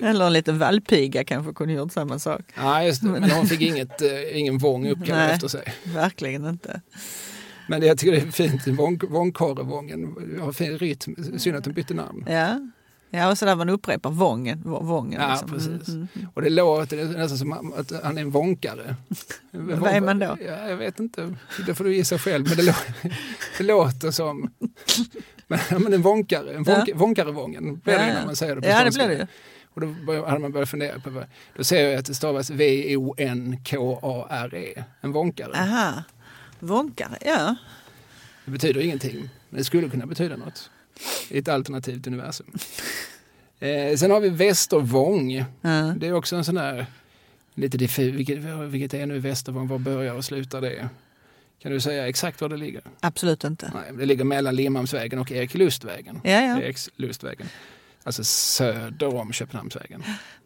Eller en liten vallpiga kanske kunde gjort samma sak. Nej, ja, just det. Men hon fick inget, ingen vång uppkallad efter sig. Verkligen inte. Men jag tycker det är fint. Vång, vångkarevången har fin rytm. Synd att de bytte namn. Ja. Ja, och så där man upprepar vången. vången ja, liksom. Precis. Mm, mm. Och det låter det är nästan som att han är en vånkare. Vad är man då? Ja, jag vet inte. Det får du gissa själv. Men det, lå- det låter som... Men en vånkare. En vånk- ja. Vånkarevången blir det ja, ja. När man säger det på svenska. Ja, det blir det. Och då hade man börjat fundera på vad... Då ser jag att det stavas V O N K A R E. En vånkare. Aha. Vånkare, ja. Det betyder ingenting. Men det skulle kunna betyda något. I ett alternativt universum. Eh, sen har vi Västervång. Mm. Det är också en sån där lite diffus. Vilket, vilket är nu Västervång? Var börjar och slutar det? Kan du säga exakt var det ligger? Absolut inte. Nej, det ligger mellan Limhamnsvägen och Erikslustvägen. Ja, ja. Erikslustvägen. Alltså söder om Köpenhamnsvägen.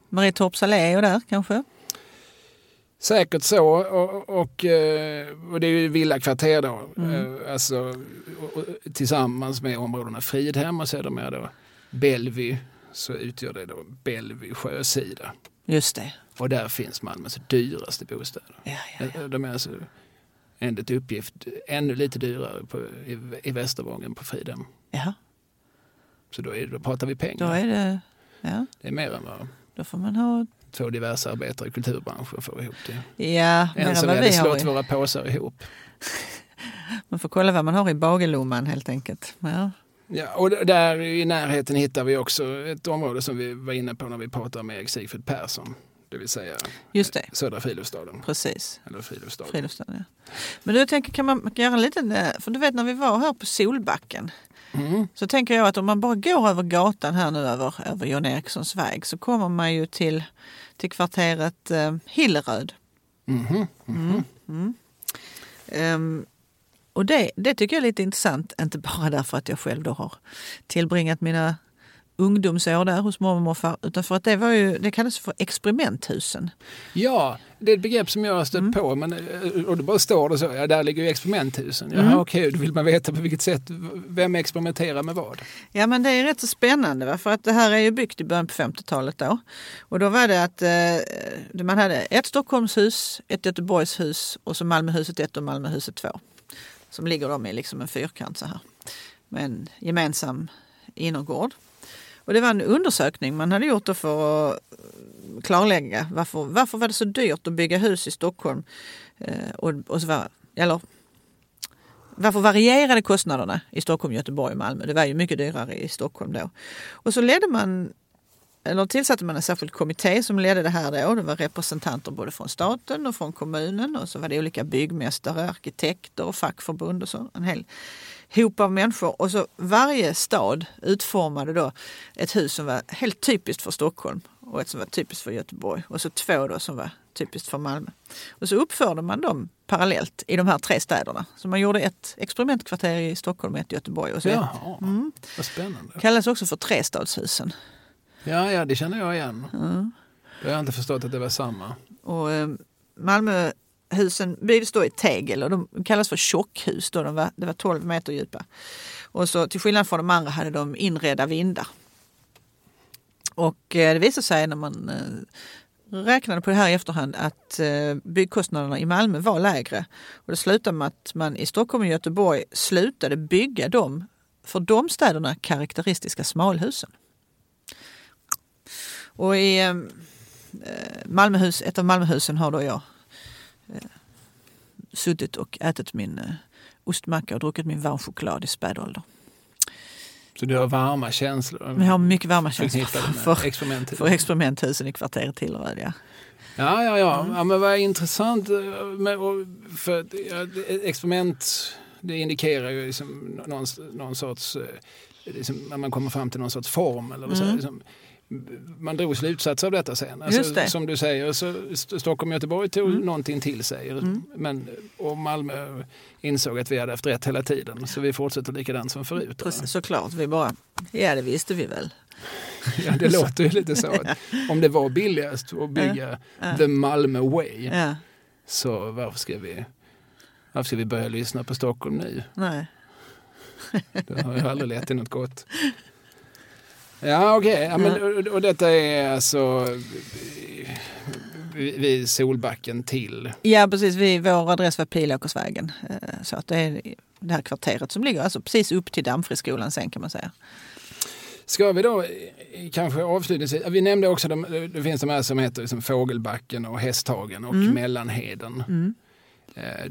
Marietorps allé är ju där kanske? Säkert så, och, och, och det är ju villakvarter då, mm. alltså, och, och, tillsammans med områdena Fridhem och sedermera då Bellevue, så utgör det då Bellevue sjösida. Just det. Och där finns Malmös dyraste bostäder. Ja, ja, ja. De är alltså enligt uppgift ännu lite dyrare på, i, i Västervång än på Fridhem. Ja. Så då, är, då pratar vi pengar. Då är det, ja. Det är mer än vad... Då får man ha... Två diverse arbetare i kulturbranschen får ihop det. Ja, men så vi hade slått våra påsar ihop. Man får kolla vad man har i bagelomman helt enkelt. Ja. Ja, och där i närheten hittar vi också ett område som vi var inne på när vi pratade med Erik Sigfrid Persson. Det vill säga just det. Södra Friluftsstaden. Precis. Eller Friluftsstaden. Friluftsstaden, ja. Men du tänker, kan man göra en liten... För du vet, när vi var här på Solbacken mm. så tänker jag att om man bara går över gatan här nu över, över John Erikssons väg så kommer man ju till, till kvarteret eh, Hilleröd. Mm. Mm. Mm. Um, och det, det tycker jag är lite intressant. Inte bara därför att jag själv då har tillbringat mina... ungdomsår där hos mormor och morfar, utan för att det var ju, det kallades för experimenthusen. Ja, det är ett begrepp som jag har stött mm. på, men, och det bara står det så, ja, där ligger ju experimenthusen. Ja, mm. okej, då vill man veta på vilket sätt, vem experimenterar med vad? Ja, men det är rätt så spännande, va? För att det här är ju byggt i början på femtiotalet då. Och då var det att eh, man hade ett Stockholmshus, ett Göteborgshus och så Malmöhuset ett och Malmöhuset två. Som ligger då i liksom en fyrkant så här. Med en gemensam innergård. Och det var en undersökning man hade gjort för att klarlägga varför, varför var det så dyrt att bygga hus i Stockholm. Eh, och, och så var, eller, varför varierade kostnaderna i Stockholm, Göteborg och Malmö? Det var ju mycket dyrare i Stockholm då. Och så ledde man, eller tillsatte man en särskild kommitté som ledde det här då. Det var representanter både från staten och från kommunen. Och så var det olika byggmästare, arkitekter och fackförbund och så. En hel hop av människor. Och så varje stad utformade då ett hus som var helt typiskt för Stockholm. Och ett som var typiskt för Göteborg. Och så två då som var typiskt för Malmö. Och så uppförde man dem parallellt i de här tre städerna. Så man gjorde ett experimentkvarter i Stockholm och ett i Göteborg. Och så jaha, ett, mm, vad spännande. Kallas också för trestadshusen. Ja, ja, det känner jag igen. Mm. Jag har inte förstått att det var samma. Och eh, Malmöhusen byggdes då i tegel och de kallas för tjockhus. Då de var, det var tolv meter djupa. Och så till skillnad från de andra hade de inredda vindar. Och eh, det visade sig när man eh, räknade på det här i efterhand att eh, byggkostnaderna i Malmö var lägre. Och det slutade med att man i Stockholm och Göteborg slutade bygga de för de städerna karaktäristiska smalhusen. Och i eh, Malmöhus, ett av Malmöhusen har då jag eh, suttit och ätit min eh, ostmacka och druckit min varm choklad i späd ålder. Så du har varma känslor? Men jag har mycket varma känslor för, för, experimenthusen. för experimenthusen i kvarteret till och med, ja. Ja, ja, ja. Mm. Ja, men vad intressant med, för experiment, det indikerar ju liksom någon, någon sorts, liksom, när man kommer fram till någon sorts form eller vad mm. så liksom. Man drog slutsatser av detta sen. Alltså, det. Som du säger, så Stockholm och Göteborg tog mm. någonting till sig. Mm. Men, och Malmö insåg att vi hade haft rätt hela tiden. Så vi fortsätter likadant som förut. Precis, såklart. Vi bara, ja, det visste vi väl. Ja, det låter ju lite så. Att om det var billigast att bygga ja. The Malmö Way. Ja. Så varför ska, vi, varför ska vi börja lyssna på Stockholm nu? Nej. Det har ju aldrig lett till något gott. Ja, okej. Okay. Ja, men, och detta är alltså vid Solbacken till... Ja, precis. Vi, vår adress var Pilåkersvägen. Så att det är det här kvarteret som ligger alltså precis upp till Dammfriskolan sen kan man säga. Ska vi då kanske avslutningsvis... Vi nämnde också, de, det finns de här som heter liksom Fågelbacken och Hästhagen och mm. Mellanheden. Mm.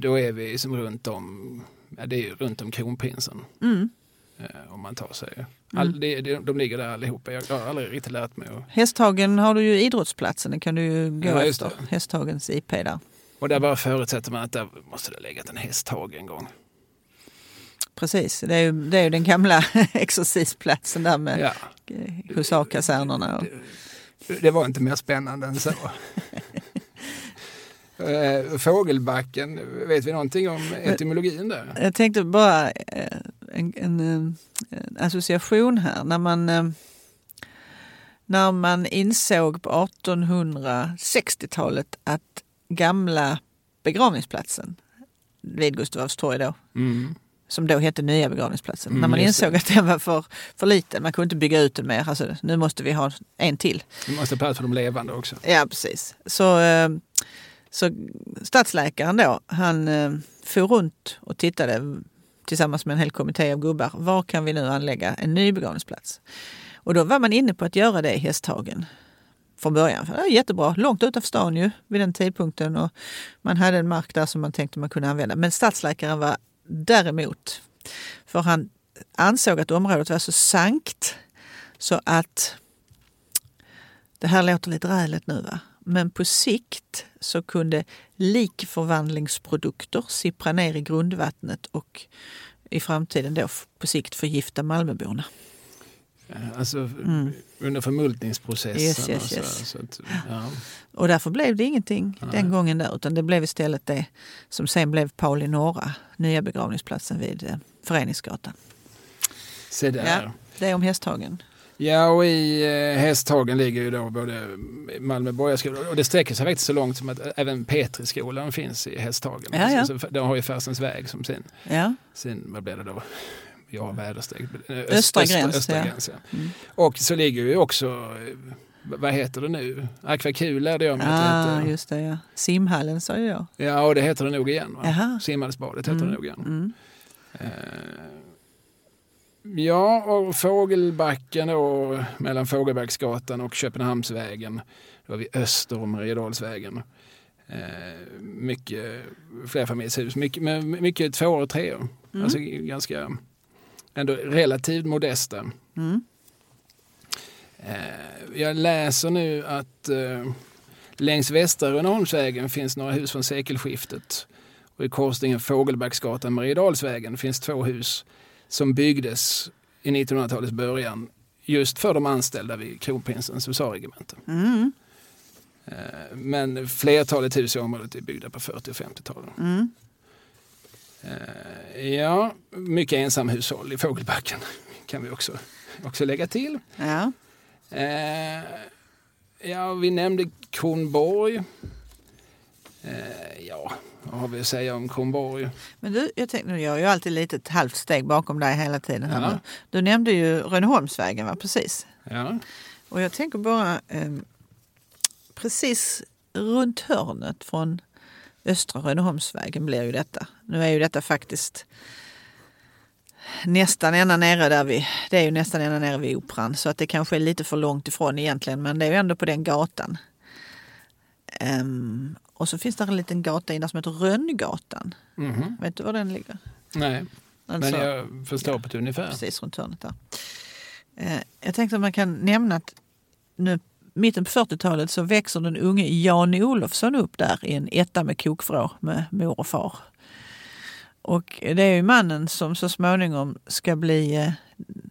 Då är vi som runt om... Ja, det är ju runt om Kronprinsen. Mm. Om man tar sig. All, de, de, de ligger där allihopa. Jag har aldrig riktigt lärt mig. Hästhagen har du ju idrottsplatsen. Den kan du ju gå ja, efter. Hästhagens I P där. Och där bara förutsätter man att där måste det lägga en hästhag en gång. Precis. Det är ju, det är ju den gamla exercisplatsen där med ja. husarkasernerna. Och... Det, det var inte mer spännande än så. Fågelbacken. Vet vi någonting om etymologin där? Jag tänkte bara... En, en, en association här. När man, när man insåg på artonhundrasextiotalet att gamla begravningsplatsen vid Gustav Adolfs torg då, mm. som då hette Nya begravningsplatsen. Mm, när man insåg det. Att den var för, för liten. Man kunde inte bygga ut den mer. Alltså, nu måste vi ha en till. Det måste plats för de levande också. Ja, precis. Så, så stadsläkaren då, han for runt och tittade tillsammans med en hel kommitté av gubbar. Var kan vi nu anlägga en ny begravningsplats? Och då var man inne på att göra det i Hästhagen från början. Det var jättebra. Långt utanför stan ju vid den tidpunkten. Och man hade en mark där som man tänkte man kunde använda. Men stadsläkaren var däremot, för han ansåg att området var så sankt så att, det här låter lite räligt nu va, men på sikt så kunde likförvandlingsprodukter sippra ner i grundvattnet och i framtiden då på sikt förgifta Malmöborna. Alltså mm. under förmultningsprocessen. Yes, yes, yes. Och, så, så att, ja. Och därför blev det ingenting Nej. Den gången där, utan det blev istället det som sen blev Pauli Norra, nya begravningsplatsen vid eh, Föreningsgatan. Se där. Ja, det är om Hästhagen. Ja, och i eh, Hästhagen ligger ju då både Malmö borgarskolan, och det sträcker sig faktiskt så långt som att även Petriskolan finns i Hästhagen. Ja, ja. Så, så, de har ju Färsens väg som sin, ja. sin vad blev det då? Ja, vädersteg. Öst, östra gräns. Östra, östra ja. Gräns ja. Mm. Och så ligger ju också, vad heter det nu? Akvakula är det jag ah, heter. Just det, ja. Simhallen sa jag. Ja, och det heter det nog igen. Simhallsbadet heter mm. det nog igen. Mm. Uh, ja, och Fågelbacken och mellan Fågelbergsgatan och Köpenhamnsvägen. Då var vi öster om Mariedalsvägen. Uh, mycket flerfamiljshus. Mycket, mycket två och tre år. Mm. Alltså ganska ändå relativt modesta. Mm. Eh, jag läser nu att eh, längs Västra Innerstaden finns några hus från sekelskiftet. Och i korsningen Fågelbacksgatan och Mariedalsvägen finns två hus som byggdes i nittonhundratalets början just för de anställda vid Kronprinsens husarregemente. Mm. Eh, men flertalet hus i området är byggda på fyrtio- och femtiotalen. Mm. Ja, mycket ensamhushåll i Fågelbacken kan vi också, också lägga till. Ja. Ja, vi nämnde Kronborg. Ja, vad har vi att säga om Kronborg? Men du, jag tänkte, nu gör jag ju alltid lite ett halvt steg bakom dig hela tiden. Här ja. Du nämnde ju Rönneholmsvägen, va? Precis. Ja. Och jag tänker bara, eh, precis runt hörnet från Östra Rönneholmsvägen blir ju detta. Nu är ju detta faktiskt nästan ända nere där vi, det är ju nästan ända nere vid Operan, så att det kanske är lite för långt ifrån egentligen, men det är ju ändå på den gatan. Um, och så finns det en liten gata innan som heter Rönngatan. Mm-hmm. Vet du var den ligger? Nej, alltså, men jag förstår ja, på ett ungefär. Precis runt hörnet där. Uh, jag tänkte att man kan nämna att nu mitten på fyrtiotalet så växer den unge Jan Olofsson upp där i en etta med kokvrå med mor och far. Och det är ju mannen som så småningom ska bli eh,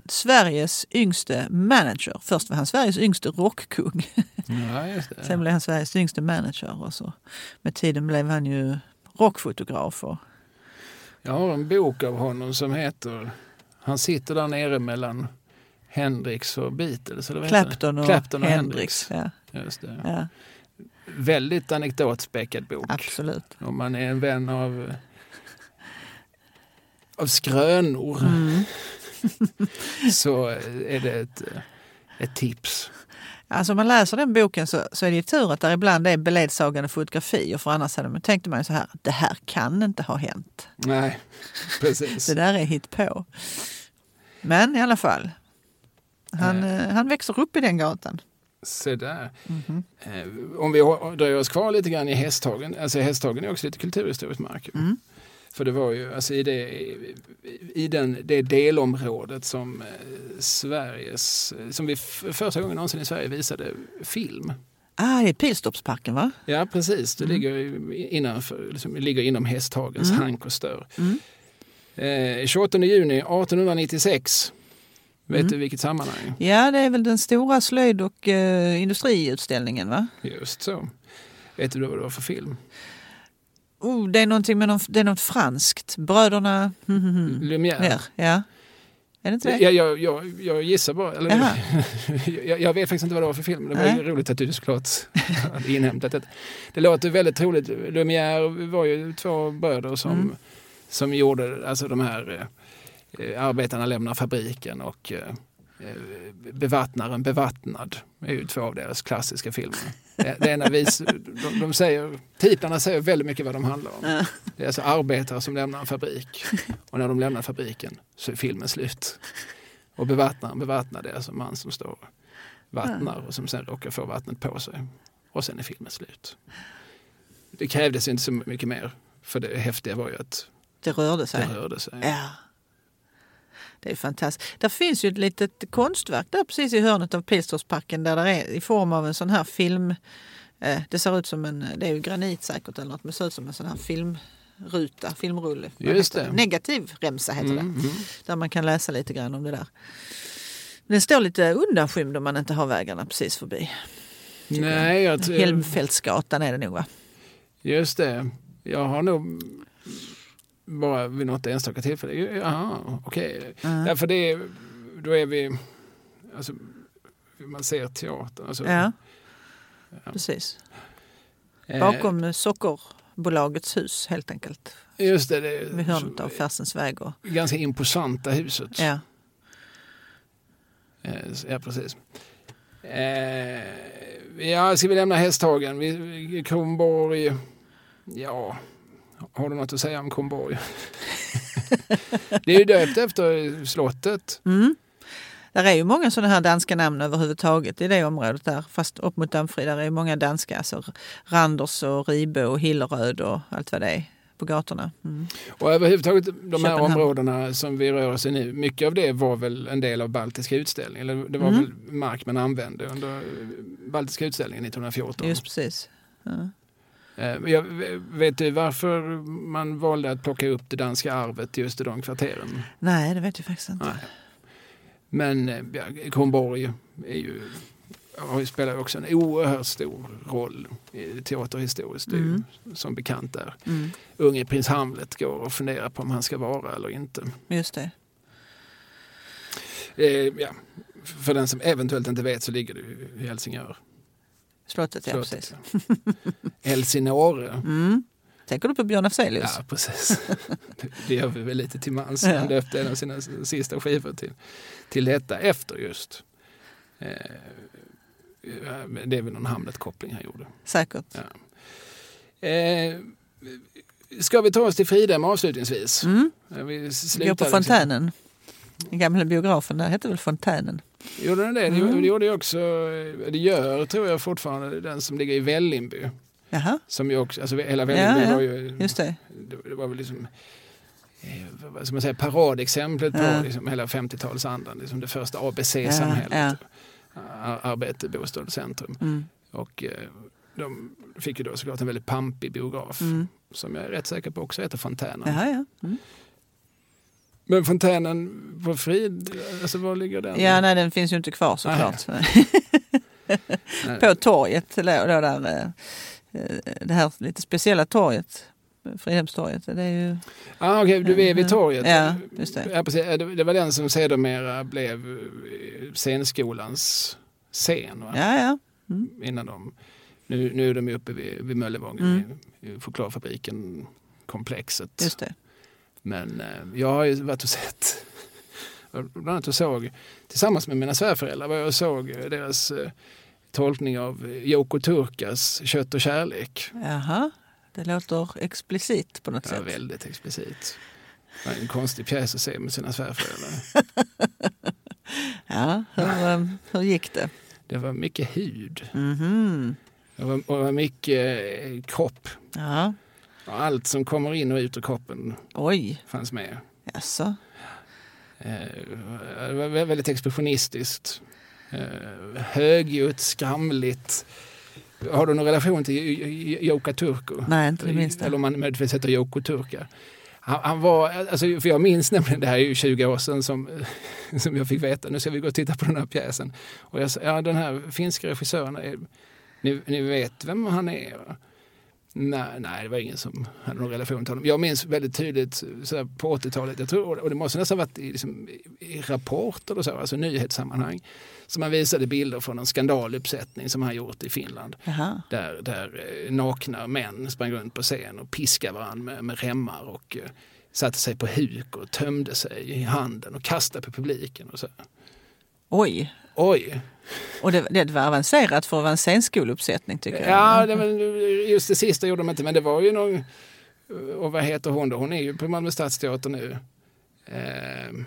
Sveriges yngste manager. Först var han Sveriges yngste rockkung. Ja, just det. Sen blev han Sveriges yngste manager. Och så med tiden blev han ju rockfotograf. Och... Jag har en bok av honom som heter... Han sitter där nere mellan... Hendrix och Beatles. Eller vad Clapton, och Clapton och Hendrix. Hendrix. Ja. Just det. Ja. Väldigt anekdotspäckad bok. Absolut. Om man är en vän av, av skrönor mm. så är det ett, ett tips. Alltså om man läser den boken så, så är det ju tur att där ibland är beledsagande fotografier, för annars hade man, tänkte man ju så här, det här kan inte ha hänt. Nej, precis. Det där är hittpå. Men i alla fall... Han, han växer upp i den gatan. Så där. Mm-hmm. Om vi dröjer oss kvar lite grann i Hästhagen. Alltså Hästhagen är också lite kulturhistoriskt mark. Mm. För det var ju alltså i, det, i den, det delområdet som Sveriges, som vi första gången någonsin i Sverige visade film. Ah, det är Pilstorpsparken va? Ja, precis. Det mm. ligger, innanför, liksom, ligger inom Hästhagens mm. hank och stör. Mm. Eh, tjugoåttonde juni artonhundranittiosex. Vet mm. du vilket sammanhang? Ja, det är väl den stora slöjd- och eh, industriutställningen, va? Just så. Vet du vad det var för film? Oh, det är någonting med någon, det är något franskt. Bröderna... Lumière. Ja. Är det inte det? Jag, jag, jag, jag gissar bara. Eller, jag, jag vet faktiskt inte vad det var för film. Det var ju roligt att du såklart hade inhämtat det. Det låter väldigt roligt. Lumière var ju två bröder som... Mm. som gjorde, alltså de här eh, arbetarna lämnar fabriken och eh, bevattnaren bevattnad är ju två av deras klassiska filmer. Det ena vis, de, de säger, titlarna säger väldigt mycket vad de handlar om. Det är alltså arbetare som lämnar en fabrik, och när de lämnar fabriken så är filmen slut. Och bevattnaren bevattnar, det är alltså man som står vattnar och som sen råkar få vattnet på sig, och sen är filmen slut. Det krävdes inte så mycket mer, för det häftiga var ju att det rörde sig. Det rörde sig. Ja. Det är fantastiskt. Där finns ju ett litet konstverk där precis i hörnet av Pilstorpsparken, där det är i form av en sån här film. Eh, det ser ut som en, det är ju granit säkert eller något, men det ser ut som en sån här filmruta, filmrulle. Just det. Negativ remsa heter mm, det. Mm. Där man kan läsa lite grann om det där. Den står lite undanskymd om man inte har vägarna precis förbi. Nej, jag tror... Helmfältsgatan är det nog, va? Just det. Jag har nog... bara vid något enstaka tillfälle. Ja, okej. Okay. Uh-huh. Därför det är, då är vi, alltså man ser teatern. Alltså, ja. ja, precis. Bakom eh, Sockerbolagets hus helt enkelt. Just det. det vid hörnet av Färsens väg. Och... ganska imposanta huset. Ja. Ja, precis. Eh, ja, ska vi lämna Hästhagen? Vi, Kronborg, ja... Har du något att säga om Kronborg? Det är ju döpt efter slottet. Mm. Där är ju många sådana här danska namn överhuvudtaget i det området där. Fast upp mot Dammfri, där är ju många danska. Alltså Randers och Ribe och Hilleröd och allt vad det är på gatorna. Mm. Och överhuvudtaget de här Köpenhamn. Områdena som vi rör oss i nu. Mycket av det var väl en del av baltiska utställningen. Eller det var mm. väl mark man använde under baltiska utställningen nittonhundrafjorton. Just precis, ja. Jag vet du varför man valde att plocka upp det danska arvet just i de kvarteren? Nej, det vet jag faktiskt inte. Nej. Men ja, Kronborg är ju, har ju spelat också en oerhört stor roll i teaterhistoriskt. Mm. Det är ju, som bekant där. Mm. Unge prins Hamlet går och funderar på om han ska vara eller inte. Just det. Eh, ja. För den som eventuellt inte vet så ligger det i Helsingör. Slottet, ja, Slottet, precis. Ja. Elsinore. Mm. Tänker du på Björn Afzelius? Ja, precis. Det gör vi väl lite till mans. Han ja. döpte en av sina sista skivor till, till detta efter just. Eh, det är väl någon Hamlet-koppling han gjorde. Säkert. Ja. Eh, ska vi ta oss till Fridhem avslutningsvis? Mm. Vi går på fontänen. Den gamla biografen där hette väl Fontänen? Gjorde den det? Mm. Det gjorde jag också. Det gör, tror jag fortfarande, den som ligger i Vällingby. Jaha. Som ju också, alltså hela Vällingby ja, ja. var ju... Just det. Det var väl liksom, som man säger, paradexemplet ja. på liksom hela femtiotalsandan. Liksom det första A B C-samhället. Ja, ja. Arbete, bostad, centrum. Mm. Och de fick ju då såklart en väldigt pampig biograf. Mm. Som jag är rätt säker på också heter Fontänen. Jaha, ja, ja. Mm. Men fontänen på Frid, alltså var ligger den? Ja, nej, den finns ju inte kvar såklart. På torget, där, där, det här lite speciella torget, Fridhemstorget, det är ju... Ah, okej, okay, du är vid torget. Ja, just det. Ja, precis, det var den som sedermera blev scenskolans scen, va? Ja, ja. Mm. Innan de, nu, nu är de ju uppe vid, vid Möllevången, mm. i chokladfabriken-komplexet. Just det. Men jag har ju varit och sett, bland annat jag såg, tillsammans med mina svärföräldrar, vad jag såg deras tolkning av Joko Turkas Kött och kärlek. Jaha, det låter explicit på något ja, sätt. Ja, väldigt explicit. Det var en konstig pjäs att se med sina svärföräldrar. Ja, hur, hur gick det? Det var mycket hud. Mm-hmm. Det, var, det var mycket kropp. Ja. Allt som kommer in och ut ur kroppen Oj. fanns med. Jaså. Det var väldigt expressionistiskt. Högljutt, skamligt. Har du någon relation till Joko Turka? Nej, inte det minsta. Eller om man möjligtvis heter Joko Turka. Han, han var, alltså, för jag minns nämligen, det här är ju tjugo år sedan som, som jag fick veta. Nu ska vi gå och titta på den här pjäsen. Och jag sa, ja, den här finska regissören, är, ni, ni vet vem han är. Nej, nej, det var ingen som hade någon relation till honom. Jag minns väldigt tydligt så här, på åttiotalet, jag tror, och det måste nästan ha varit i, liksom, i rapporter och så, alltså nyhetssammanhang, som man visade bilder från en skandaluppsättning som han gjort i Finland. Aha. Där, där nakna män sprang runt på scen och piskade varandra med, med remmar och satte sig på huk och tömde sig i handen och kastade på publiken och så. Oj. Oj. Och det, det var avancerat för att vara en scenskoluppsättning tycker jag. Ja, det, men just det sista gjorde de inte, men det var ju någon, och vad heter hon då? Hon är ju på Malmö Stadsteater nu. Eh,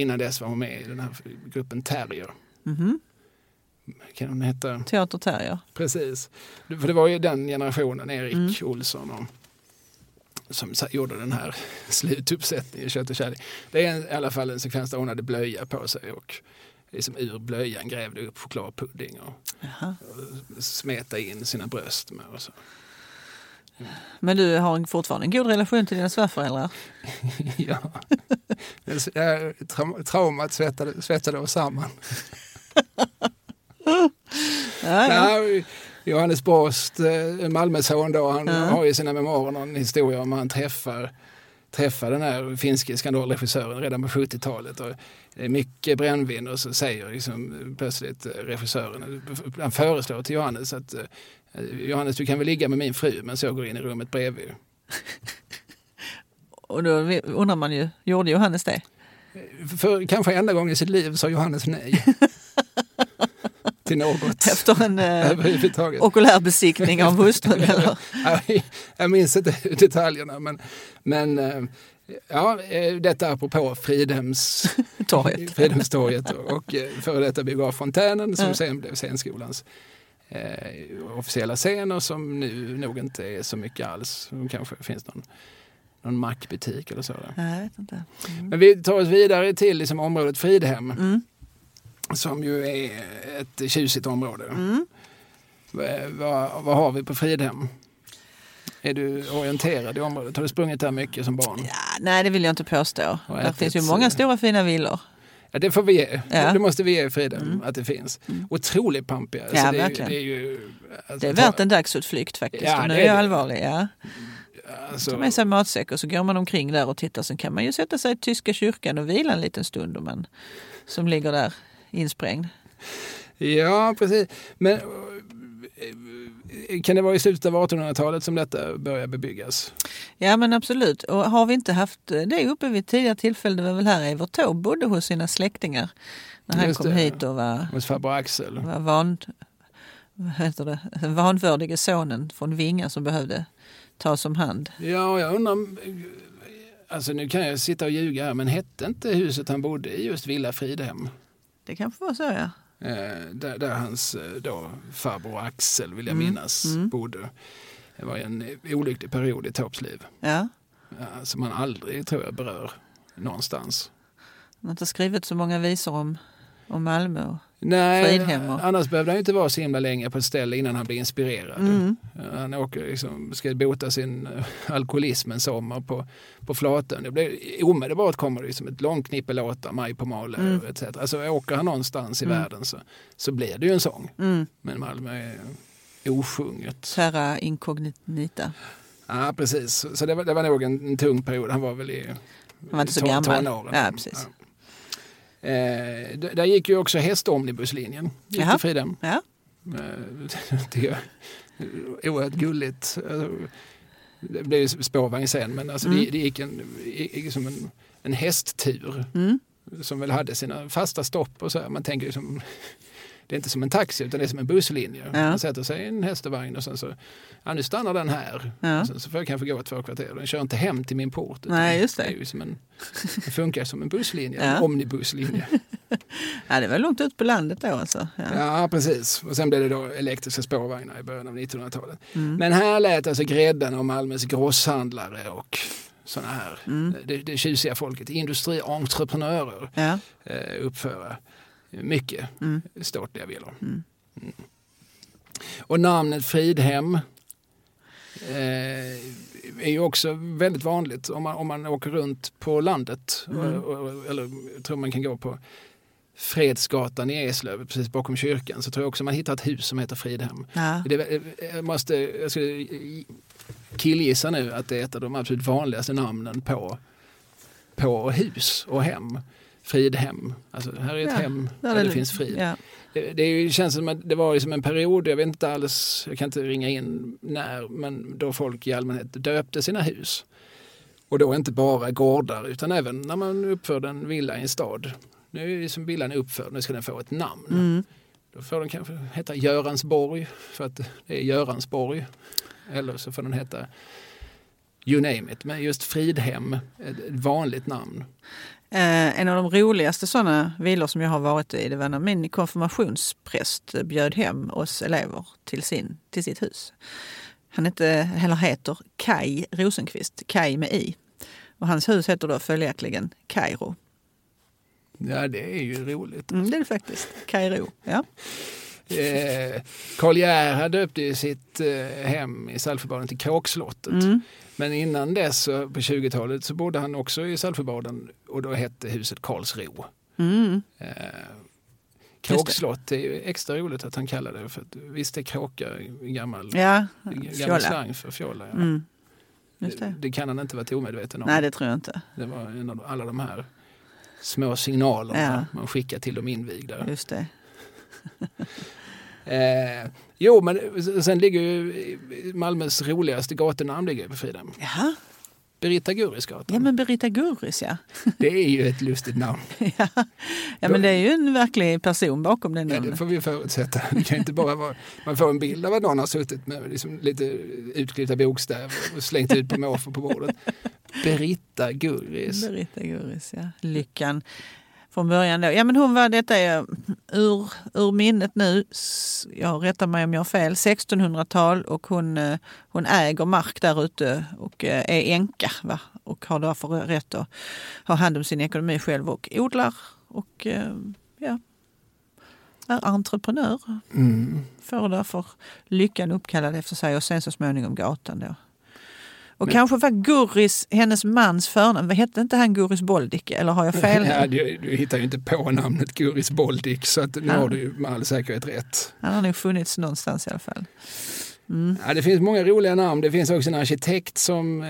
innan dess var hon med i den här gruppen Terrier. Mhm. Kan hon heta? Teater Terrier. Precis. För det var ju den generationen, Erik mm. Olsson och som gjorde den här slutuppsättningen Kött och kärlek. Det är en, i alla fall en sekvens där hon hade blöja på sig och liksom ur blöjan grävde upp chokladpudding och, och smeta in sina bröst med och så. Mm. Men du har fortfarande en god relation till dina svärföräldrar? Ja. Tra- traumat svettade, svettade oss samman. Ja, ja. Nej, Johannes Brost, Malmöson då, han ja. har ju sina memoarer någon historia om han träffar, träffar den här finske skandalregissören redan på sjuttiotalet och det är mycket brännvin och så säger liksom plötsligt regissören, han föreslår till Johannes att Johannes, du kan väl ligga med min fru men så går in i rummet bredvid. Och då undrar man ju, gjorde Johannes det? För kanske enda gången i sitt liv sa Johannes nej. Till något. Efter en eh, okulär besiktning av hustrun eller? Jag minns inte detaljerna men, men ja, detta apropå Fridhems torget. Fridhems torget och, och före detta biograffontänen som mm. sen blev scenskolans eh, officiella scener som nu nog inte är så mycket alls. Kanske finns någon någon mackbutik eller så där. Jag vet inte. Mm. Men vi tar oss vidare till liksom, området Fridhem. Mm. Som ju är ett tjusigt område. Mm. Vad va, va har vi på Fridhem? Är du orienterad i området? Har du sprungit där mycket som barn? Ja, nej, det vill jag inte påstå. Det finns ju många stora fina villor. Ja, det får vi ge. Ja. Det måste vi ge Fridhem mm. att det finns. Mm. Otroligt pampiga. Alltså, ja, det är, verkligen. Det är, ju, alltså, det är värt en dagsutflykt faktiskt. Ja, nu är jag allvarlig, ja. Alltså, tar med sig matsäck och så går man omkring där och tittar. Sen kan man ju sätta sig i Tyska kyrkan och vila en liten stund om man, som ligger där. Insprängd. Ja, precis. Men kan det vara i slutet av artonhundratalet som detta börjar bebyggas? Ja, men absolut. Och har vi inte haft det uppe vid tidigare tillfälle, det var väl här Evert Taube bodde hos sina släktingar när han Just kom det. hit och var, hos farbror Axel. Var van, vad heter det, vanvördige sonen från Vinga som behövde tas om hand. Ja, jag undrar... Alltså nu kan jag sitta och ljuga här, men hette inte huset han bodde i just Villa Fridhem? Det kanske var så, ja. Eh, där, där hans då, farbror Axel, vill jag mm. minnas, mm. bodde. Det var en olycklig period i Taubes liv. Ja. Eh, som man aldrig, tror jag, berör någonstans. Man har inte skrivit så många visor om, om Malmö och Nej, Fridhem. Och... annars behövde han ju inte vara så himla länge på ett ställe innan han blev inspirerad. Mm. Eh, han åker, liksom, ska bota sin alkoholism en sommar på, på Flatön. Det blir, omedelbart kommer det liksom ett långt knippe låtar, Maj på Malö mm. et cetera. Alltså åker han någonstans i mm. världen så, så blir det ju en sång. Mm. Men Malmö är osjunget. Terra incognita. Ja, ah, precis. Så det var, det var nog en, en tung period. Han var väl i Han var inte så gammal. Tonåren. Ja, precis. Ja. Eh, där gick ju också hästomnibuslinjen gick till Fridhem. Ja. Eh, det är oerhört gulligt. Alltså, det blev ju spårvagn sen, men alltså mm. det, det gick en, liksom en, en hästtur mm. som väl hade sina fasta stopp och så här. Man tänker ju som, det är inte som en taxi utan det är som en busslinje. Ja. Man sätter sig i en hästovagn och sen så, ja nu stannar den här. Ja. Och sen så får jag kanske gå två kvarter. Den kör inte hem till min port. Nej, just det. Det, är ju som en, det funkar som en busslinje, ja. En omnibuslinje. Ja, det var långt ut på landet då alltså. Ja. Ja, precis. Och sen blev det då elektriska spårvagnar i början av nittonhundratalet. Mm. Men här lät alltså grädden om Malmös grosshandlare och sådana här, mm. det, det tjusiga folket, industrientreprenörer ja. eh, uppföra. Mycket mm. ståtliga villor. Mm. Mm. Och namnet Fridhem eh, är ju också väldigt vanligt om man, om man åker runt på landet. Mm. Och, och, eller jag tror man kan gå på Fredsgatan i Eslöv, precis bakom kyrkan, så tror jag också man hittar ett hus som heter Fridhem. Ja. Det, jag, måste, jag skulle killgissa nu att det är ett av de absolut vanligaste namnen på, på hus och hem. Fridhem. Alltså här är ett ja, hem där det, det finns frid. Ja. Det, det är ju, känns som att det var liksom en period, jag vet inte alls, jag kan inte ringa in när, men då folk i allmänhet döpte sina hus. Och då inte bara gårdar utan även när man uppför en villa i en stad. Nu är som villan är uppförd, nu ska den få ett namn. Mm. Då får den kanske heta Göransborg för att det är Göransborg. Eller så får den heta you name it. Men just Fridhem, ett vanligt namn. Eh, en av de roligaste sådana villor som jag har varit i, det var när min konfirmationspräst bjöd hem oss elever till, sin, till sitt hus. Han inte heller heter Kai Rosenqvist, Kai med i. Och hans hus heter då följaktligen Kairo. Ja, det är ju roligt. Mm, det är det faktiskt. Kairo, ja. Eh, Karl Gerhard döpte ju sitt eh, hem i Saltsjöbaden till Kråkslottet. Mm. Men innan dess, på tjugotalet, så bodde han också i Saltsjöbaden och då hette huset Karlsro. Mm. Eh, Kråkslott, det är ju extra roligt att han kallar det för att, visst är kråka gammal, ja, gammal slang för fjolla. Ja. Mm. Just det. Det, det kan han inte vara till omedveten om. Nej, det tror jag inte. Det var en av alla de här små signalerna, ja, man skickar till de invigda. Just det. eh, jo, men sen ligger ju Malmös roligaste gatunamn ligger på Fridhem. Jaha. Berita Gurris gatan. Ja, men Berita Gurris, ja. Det är ju ett lustigt namn. ja. ja, men det är ju en verklig person bakom den namnet. Ja, det får vi förutsätta. Det kan inte bara vara, man får en bild av att någon har suttit med liksom lite utklippta bokstäver och slängt ut på måfå på bordet. Berita Gurris. Berita Gurris, ja. Lyckan från början då. Ja, men hon var, detta är ur, ur minnet nu, jag rättar mig om jag har fel, sextonhundratal, och hon, hon äger mark där ute och är änka, va? Och har därför rätt att ha hand om sin ekonomi själv och odlar och ja, är entreprenör. Mm. Får därför lyckan uppkallad efter sig och sen så småningom gatan då. Och men, kanske var Gurris, hennes mans förnamn, hette inte han Gurris Boldick? Eller har jag fel? Ja, du, du hittar ju inte på namnet Gurris Boldick, så att nu ja. har du ju med all säkerhet rätt. Han har nog funnits någonstans i alla fall. Mm. Ja, det finns många roliga namn. Det finns också en arkitekt som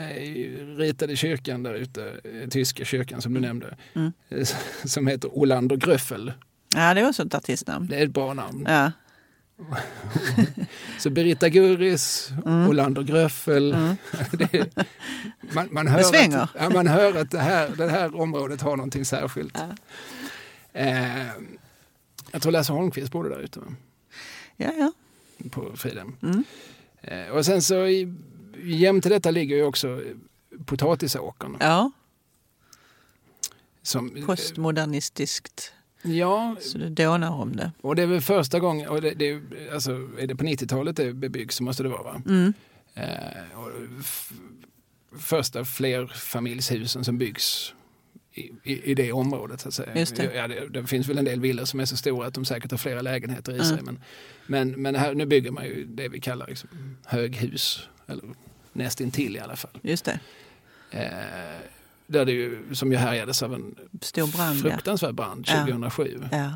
ritade kyrkan där ute, tyska kyrkan som du nämnde, mm. som heter Olander Gröffel. Ja, det är också ett artistnamn. Det är ett bra namn. Ja. Så Berita Gurris, mm. Olander Gröffel, mm. det, man, man, hör att, ja, man hör att det här, det här området har någonting särskilt. Ja. Eh, jag tror Lasse Holmqvist bodde där ute. Ja, ja. På Fridhem. Mm. Eh, och sen så i, jämt till detta ligger ju också potatisåkern. Ja. Som, postmodernistiskt. Ja, så det dånar om det. Och det är väl första gången, och det, det, alltså, är det på nittiotalet det bebyggs så måste det vara, va? Mm. Eh, och f- första flerfamiljshusen som byggs i, i, i det området, så att säga. Just det. Ja, det, det finns väl en del villor som är så stora att de säkert har flera lägenheter i mm. sig. Men, men, men här, nu bygger man ju det vi kallar liksom, höghus, eller nästintill i alla fall. Just det. Eh, Där det ju, som ju härjades av en stor brand, fruktansvärd brand tjugohundrasju. Ja. Ja.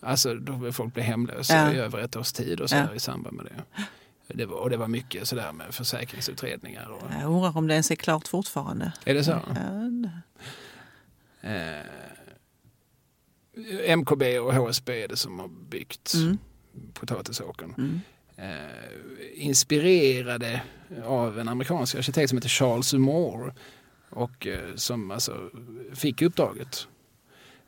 Alltså då folk blev hemlösa ja. i över ett års tid och så ja. i samband med det. det var, och det var mycket sådär med försäkringsutredningar. Och, jag undrar om det ens är klart fortfarande. Är det så? Ja. Eh, M K B och H S B är det som har byggt mm. potatisåkern. Mm. Eh, inspirerade av en amerikansk arkitekt som heter Charles Moore. Och som alltså fick uppdraget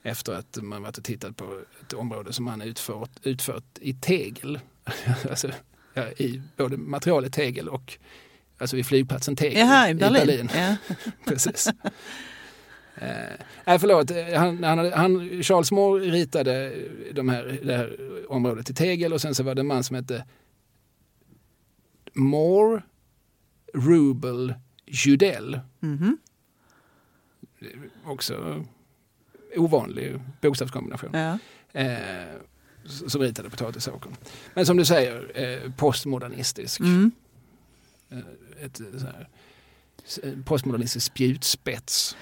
efter att man varit och tittat på ett område som han utfört, utfört i tegel. Alltså, ja, i både materialet tegel och alltså i flygplatsen tegel. Jaha, i Berlin. I Berlin. Ja. Precis. Nej, eh, förlåt. Han, han, han, Charles Moore ritade de här, det här området i tegel och sen så var det en man som hette Moore Rubel Judell. Mm-hmm. Också ovanlig bokstavskombination ja. eh, som ritade potatisåkern. Men som du säger, eh, postmodernistisk. Mm. Eh, ett så här, postmodernistisk spjutspets.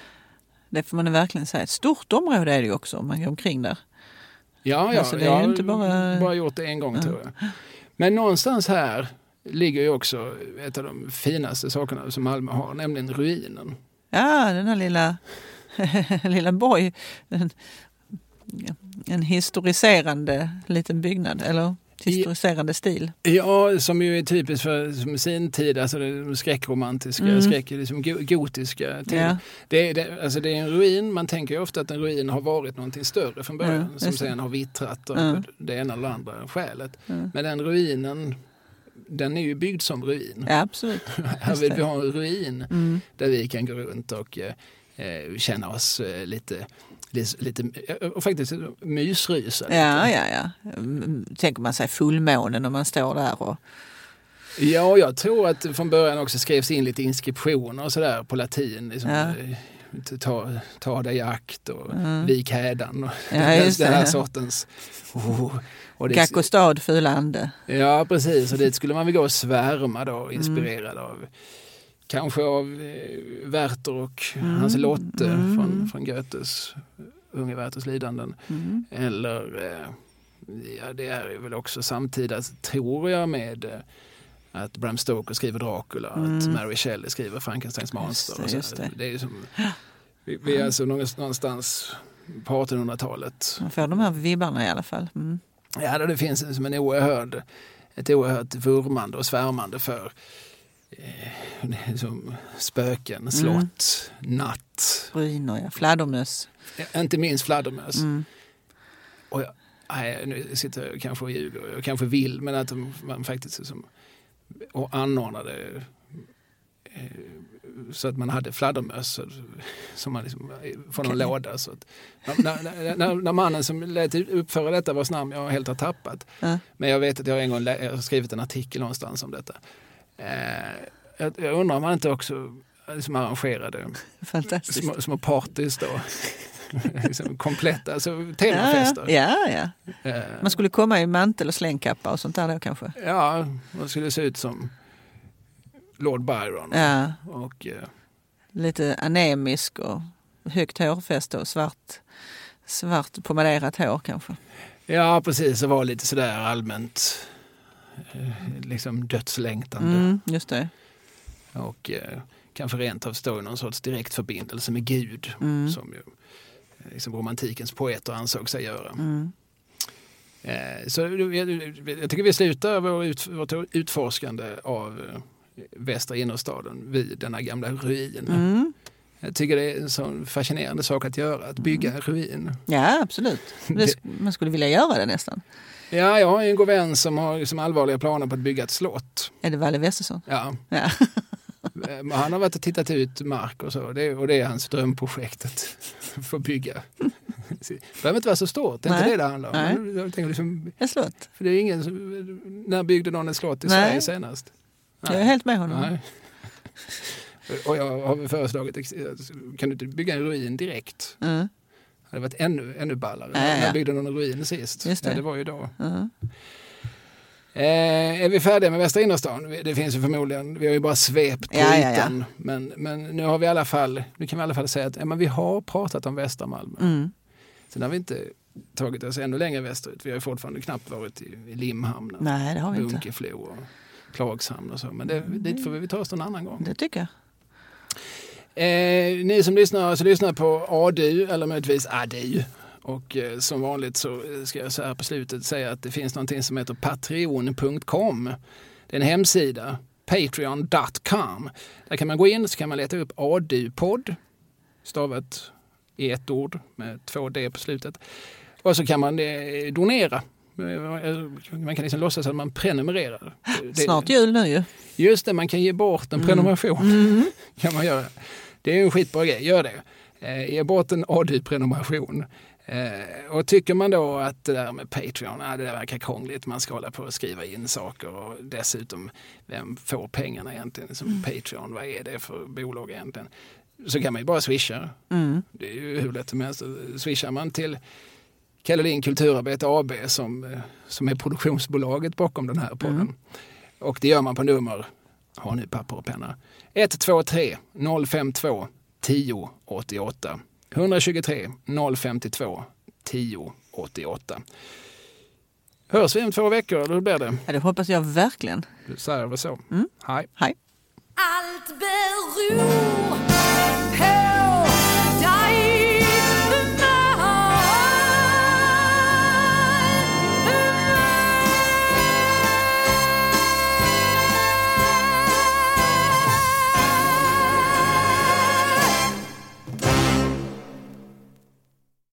Det får man verkligen säga. Ett stort område är det ju också om man går omkring där. Ja, ja alltså, det är jag ju inte bara... bara gjort det en gång ja. tror jag. Men någonstans här ligger ju också ett av de finaste sakerna som Malmö har, nämligen ruinen. Ja, den här lilla, lilla borg. En, en historiserande liten byggnad, eller historiserande stil. Ja, som ju är typiskt för som sin tid, alltså det skräckromantiska, mm. skräck, liksom gotiska. Ja. Det, det, alltså det är en ruin, man tänker ju ofta att en ruin har varit någonting större från början, ja, som sen har vittrat och ja. det ena eller andra skälet. Ja. Men den ruinen, den är ju byggd som ruin. Ja, absolut. Här vill vi ha en ruin mm. där vi kan gå runt och eh, känna oss eh, lite... Lite, och faktiskt mysrysa. Ja, ja, ja. Tänker man sig fullmånen när man står där och... Ja, jag tror att från början också skrevs in lite inskriptioner och sådär på latin. Liksom, ja. ta, ta dig i akt och mm. vik hädan och ja, just den här ja. sortens... Oh. Kakostad fylande. Ja, precis. Och dit skulle man väl gå och svärma då, inspirerad mm. av... Kanske av Werther och mm. hans Lotte mm. från, från Goethes, unge Werthers lidanden. Mm. Eller, ja, det är väl också samtida, tror jag, med att Bram Stoker skriver Dracula, mm. att Mary Shelley skriver Frankensteins monster. Just det, just det. Det är som, vi, vi är alltså någonstans på artonhundratalet. Man får de här vibbarna i alla fall. Mm. Ja, det finns som en oerhörd, ett oerhört vurmande och svärmande för som spöken, slott, mm. natt. Ruiner, ja. Fladdermöss. Inte minst fladdermöss. Mm. Och jag, nej, nu sitter jag kanske och ljuger, jag kanske vill, men att man faktiskt som, och anordnade så att man hade fladdermöss som man liksom från en okay. låda. Så att, när, när, när, när mannen som lät uppföra detta vars namn jag helt har tappat. Mm. Men jag vet att jag en gång lä- jag har skrivit en artikel någonstans om detta. Jag undrar om han inte också liksom arrangerade små, små partys då. liksom kompletta, alltså temafester. Ja, ja. ja, ja. Man skulle komma i mantel och slängkappa och sånt där då kanske. Ja, man skulle se ut som Lord Byron. Ja. Och, och, lite anemisk och högt hårfäste och svart, svart pomaderat hår kanske. Ja, precis. Det var lite sådär allmänt... liksom dödslängtande. Mm, just det. Och eh, kanske rent av stå i någon sorts direkt förbindelse med Gud mm. som ju liksom romantikens poeter ansåg sig göra. Mm. Eh, så jag, jag tycker vi slutar vår ut, vårt utforskande av eh, Västra Innerstaden vid denna gamla ruin. Mm. Jag tycker det är en sån fascinerande sak att göra, att bygga mm. ruin. Ja, absolut. Man skulle vilja göra det nästan. Ja, jag har en god vän som har som allvarliga planer på att bygga ett slott. Är det Valle Westesson? Ja. ja. Han har varit och tittat ut mark och så. Och det är, och det är hans drömprojekt att få bygga. Det behöver inte vara så stort. Det är Nej. inte det det handlar om. Nej. Jag tänker liksom, ett slott. För det är ingen som, när byggde någon ett slott i Nej. Sverige senast? Nej. Jag är helt med honom. Nej. Och jag har föreslagit, kan du inte bygga en ruin direkt? Mm. Det var varit ännu, ännu ballare. Äh, när jag byggde någon ruin sist. Just det. Ja, det var ju då. Uh-huh. Eh, är vi färdiga med Västra Innerstan? Det finns ju förmodligen, vi har ju bara svept på ja, ytan. Ja, ja. Men, men nu har vi i alla fall, nu kan vi i alla fall säga att ja, men vi har pratat om Västra Malmö. Mm. Sen har vi inte tagit oss ännu längre västerut. Vi har ju fortfarande knappt varit i, i Limhamn. Nej, det har vi inte. Bunkeflo och Klagshamn och så. Men det, mm. dit får vi ta oss någon annan gång. Det tycker jag. Eh, ni som lyssnar så lyssnar på A D U eller möjligtvis A D U och eh, som vanligt så ska jag så här på slutet säga att det finns någonting som heter patreon punkt com. Det är en hemsida, patreon punkt com. Där kan man gå in så kan man leta upp A D U-podd, stavat i ett ord med två D på slutet. Och så kan man eh, donera. Man kan liksom låtsas att man prenumererar. Snart jul nu ju. Just det, man kan ge bort en mm. prenumeration. Mm. Kan man göra. Det är en skitbra grej, gör det. Eh, ge bort en A D U-prenumeration. Eh, och tycker man då att det där med Patreon, ah, det där verkar krångligt, man ska hålla på och skriva in saker och dessutom, vem får pengarna egentligen som mm. Patreon? Vad är det för bolag egentligen? Så kan man ju bara swisha. Mm. Det är ju hur lätt som helst. Swishar man till Kalle Lind Kulturarbete A B som, som är produktionsbolaget bakom den här podden. Mm. Och det gör man på nummer, har ni papper och penna, ett två tre noll fem två ett noll åtta åtta. ett två tre noll fem två ett noll åtta åtta. Hörs vi om två veckor, eller hur blir det? Ja, det hoppas jag verkligen. Du säger väl så. Mm. Hej. Hej. Allt beror